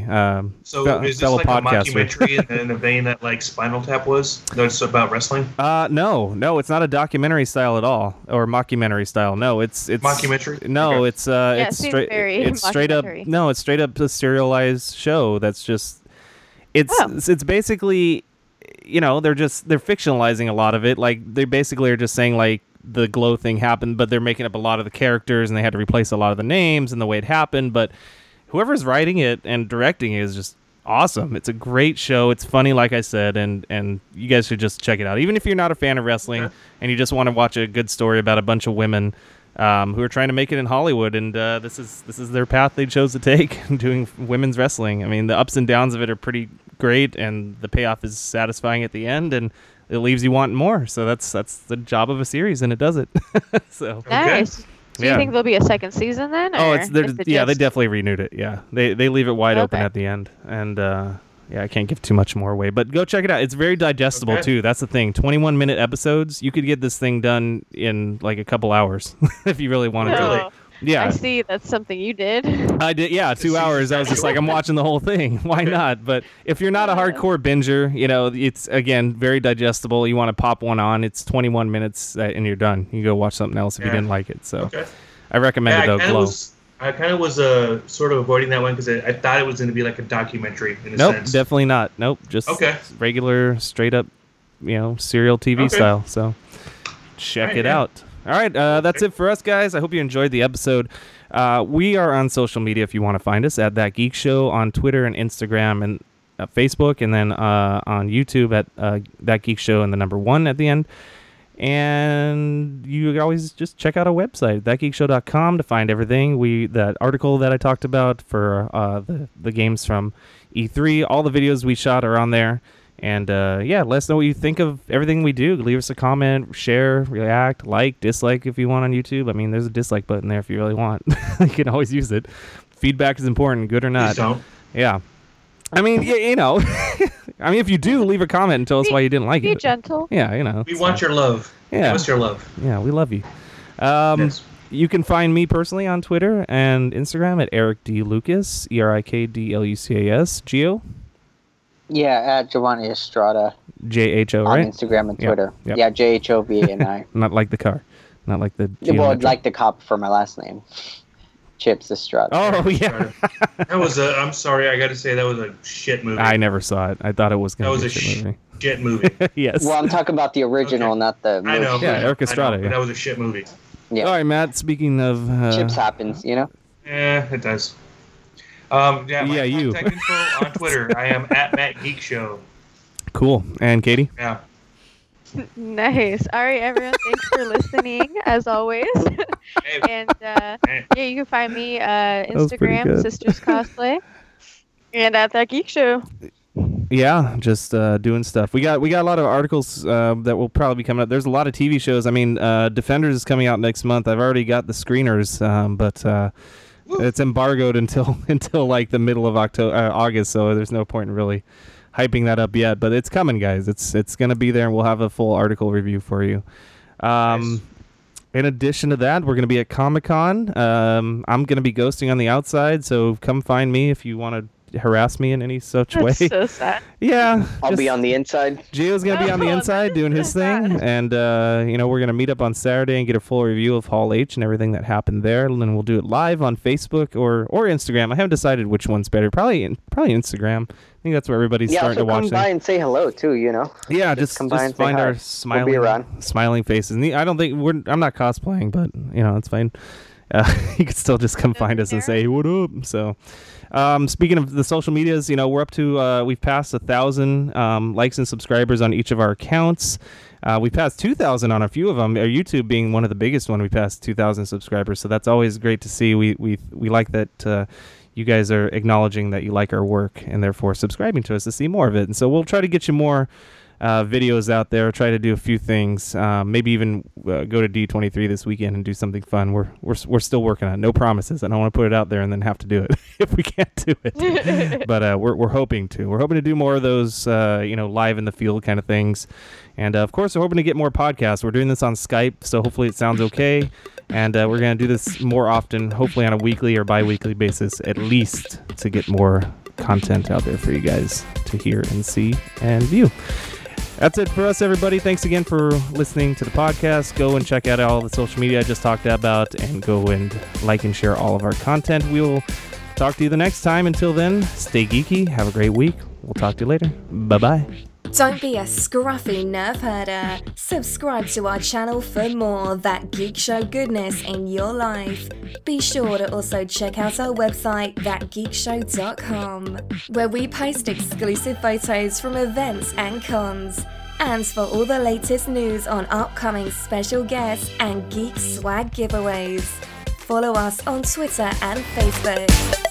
this like podcaster. A mockumentary in the vein that Spinal Tap was? That's about wrestling? No, it's not a documentary style at all, or mockumentary style. No, it's mockumentary. No, okay. It's straight up a serialized show. That's just it's basically. You know, they're fictionalizing a lot of it. They basically are just saying the Glow thing happened, but they're making up a lot of the characters, and they had to replace a lot of the names and the way it happened. But whoever's writing it and directing it is just awesome. It's a great show. It's funny, like I said, and you guys should just check it out. Even if you're not a fan of wrestling and you just want to watch a good story about a bunch of women who are trying to make it in Hollywood, and this is their path they chose to take, doing women's wrestling. I mean, the ups and downs of it are pretty great, and the payoff is satisfying at the end, and it leaves you wanting more. So that's the job of a series, and it does it. So nice. Okay. Do you think there'll be a second season then? They definitely renewed it. Yeah, they leave it wide open at the end, and I can't give too much more away. But go check it out. It's very digestible too. That's the thing. 21-minute episodes. You could get this thing done in a couple hours if you really wanted to. Yeah, I see. That's something you did. I did. Yeah, 2 hours. I was just like, I'm watching the whole thing. Why not? But if you're not a hardcore binger, you know, it's, again, very digestible. You want to pop one on. It's 21 minutes and you're done. You can go watch something else if you didn't like it. So I recommend it, though. Glow. I kind of was sort of avoiding that one because I thought it was going to be like a documentary in a sense. Nope, definitely not. Nope, just regular, straight up, you know, serial TV style. So check it out. All right, that's it for us, guys. I hope you enjoyed the episode. We are on social media if you want to find us at That Geek Show on Twitter and Instagram and Facebook, and then on YouTube at That Geek Show and the number 1 at the end. And you always just check out our website, thatgeekshow.com, to find everything. That article that I talked about for the games from E3, all the videos we shot are on there. And let us know what you think of everything we do. Leave us a comment, share, react, like, dislike if you want on YouTube. I mean, there's a dislike button there if you really want. You can always use it. Feedback is important, good or not. Yeah. I mean, you know, if you do, leave a comment and tell us why you didn't like it. Be gentle. Yeah, you know. We want your love. Yeah. Give us your love. Yeah, we love you. Yes. You can find me personally on Twitter and Instagram at Eric D. Lucas, ErikDLucas. Gio? Yeah, at Giovanni Estrada. Jho, right? On Instagram and Twitter. Yep. Yeah, JHOVANI. Not like the car. Not like the... Well, I'd like the cop for my last name. Chips Estrada. Oh, yeah. That was I'm sorry, I got to say that was a shit movie. I never saw it. I thought it was going to be a shit movie. Yes. Well, I'm talking about the original, not the movie. I know. Yeah, Eric Estrada. That was a shit movie. Yeah. All right, Matt, speaking of... Chips happens, you know? Yeah, it does. My contact info on Twitter. I am at Matt Geek Show. Cool. And Katie? Yeah. Nice. All right, everyone. Thanks for listening, as always. And you can find me Instagram, Sisters Cosplay, and at That Geek Show. Yeah, just doing stuff. We got a lot of articles that will probably be coming up. There's a lot of TV shows. I mean, Defenders is coming out next month. I've already got the screeners, but it's embargoed until like the middle of August, so there's no point in really hyping that up yet, but it's coming, guys. It's gonna be there, and we'll have a full article review for you. Nice. In addition to that, we're gonna be at Comic-Con. I'm gonna be ghosting on the outside, so come find me if you want to harass me in any such way. That's so sad. Yeah, I'll be on the inside. Gio's gonna be on the inside doing his thing, and we're gonna meet up on Saturday and get a full review of Hall H and everything that happened there, and then we'll do it live on Facebook or Instagram. I haven't decided which one's better. Probably Instagram. I think that's where everybody's starting to watch. Yeah, come by and say hello too. You know. Yeah, just find our smiling faces. And I don't think I'm not cosplaying, but you know, it's fine. You can still just come find us and say, hey, what up? So, speaking of the social medias, you know, we're up to we've passed 1,000 likes and subscribers on each of our accounts. We passed 2,000 on a few of them. Our YouTube being one of the biggest one. We passed 2,000 subscribers, so that's always great to see. We like that. You guys are acknowledging that you like our work and therefore subscribing to us to see more of it. And so we'll try to get you more videos out there, try to do a few things, maybe even go to D23 this weekend and do something fun. We're still working on it. No promises. I don't want to put it out there and then have to do it if we can't do it. But we're hoping to. We're hoping to do more of those, live in the field kind of things. And, of course, we're hoping to get more podcasts. We're doing this on Skype, so hopefully it sounds okay. And we're going to do this more often, hopefully on a weekly or bi-weekly basis, at least to get more content out there for you guys to hear and see and view. That's it for us, everybody. Thanks again for listening to the podcast. Go and check out all the social media I just talked about, and go and like and share all of our content. We will talk to you the next time. Until then, stay geeky. Have a great week. We'll talk to you later. Bye-bye. Don't be a scruffy nerf herder. Subscribe to our channel for more That Geek Show goodness in your life. Be sure to also check out our website, thatgeekshow.com, where we post exclusive photos from events and cons. And for all the latest news on upcoming special guests and geek swag giveaways, follow us on Twitter and Facebook.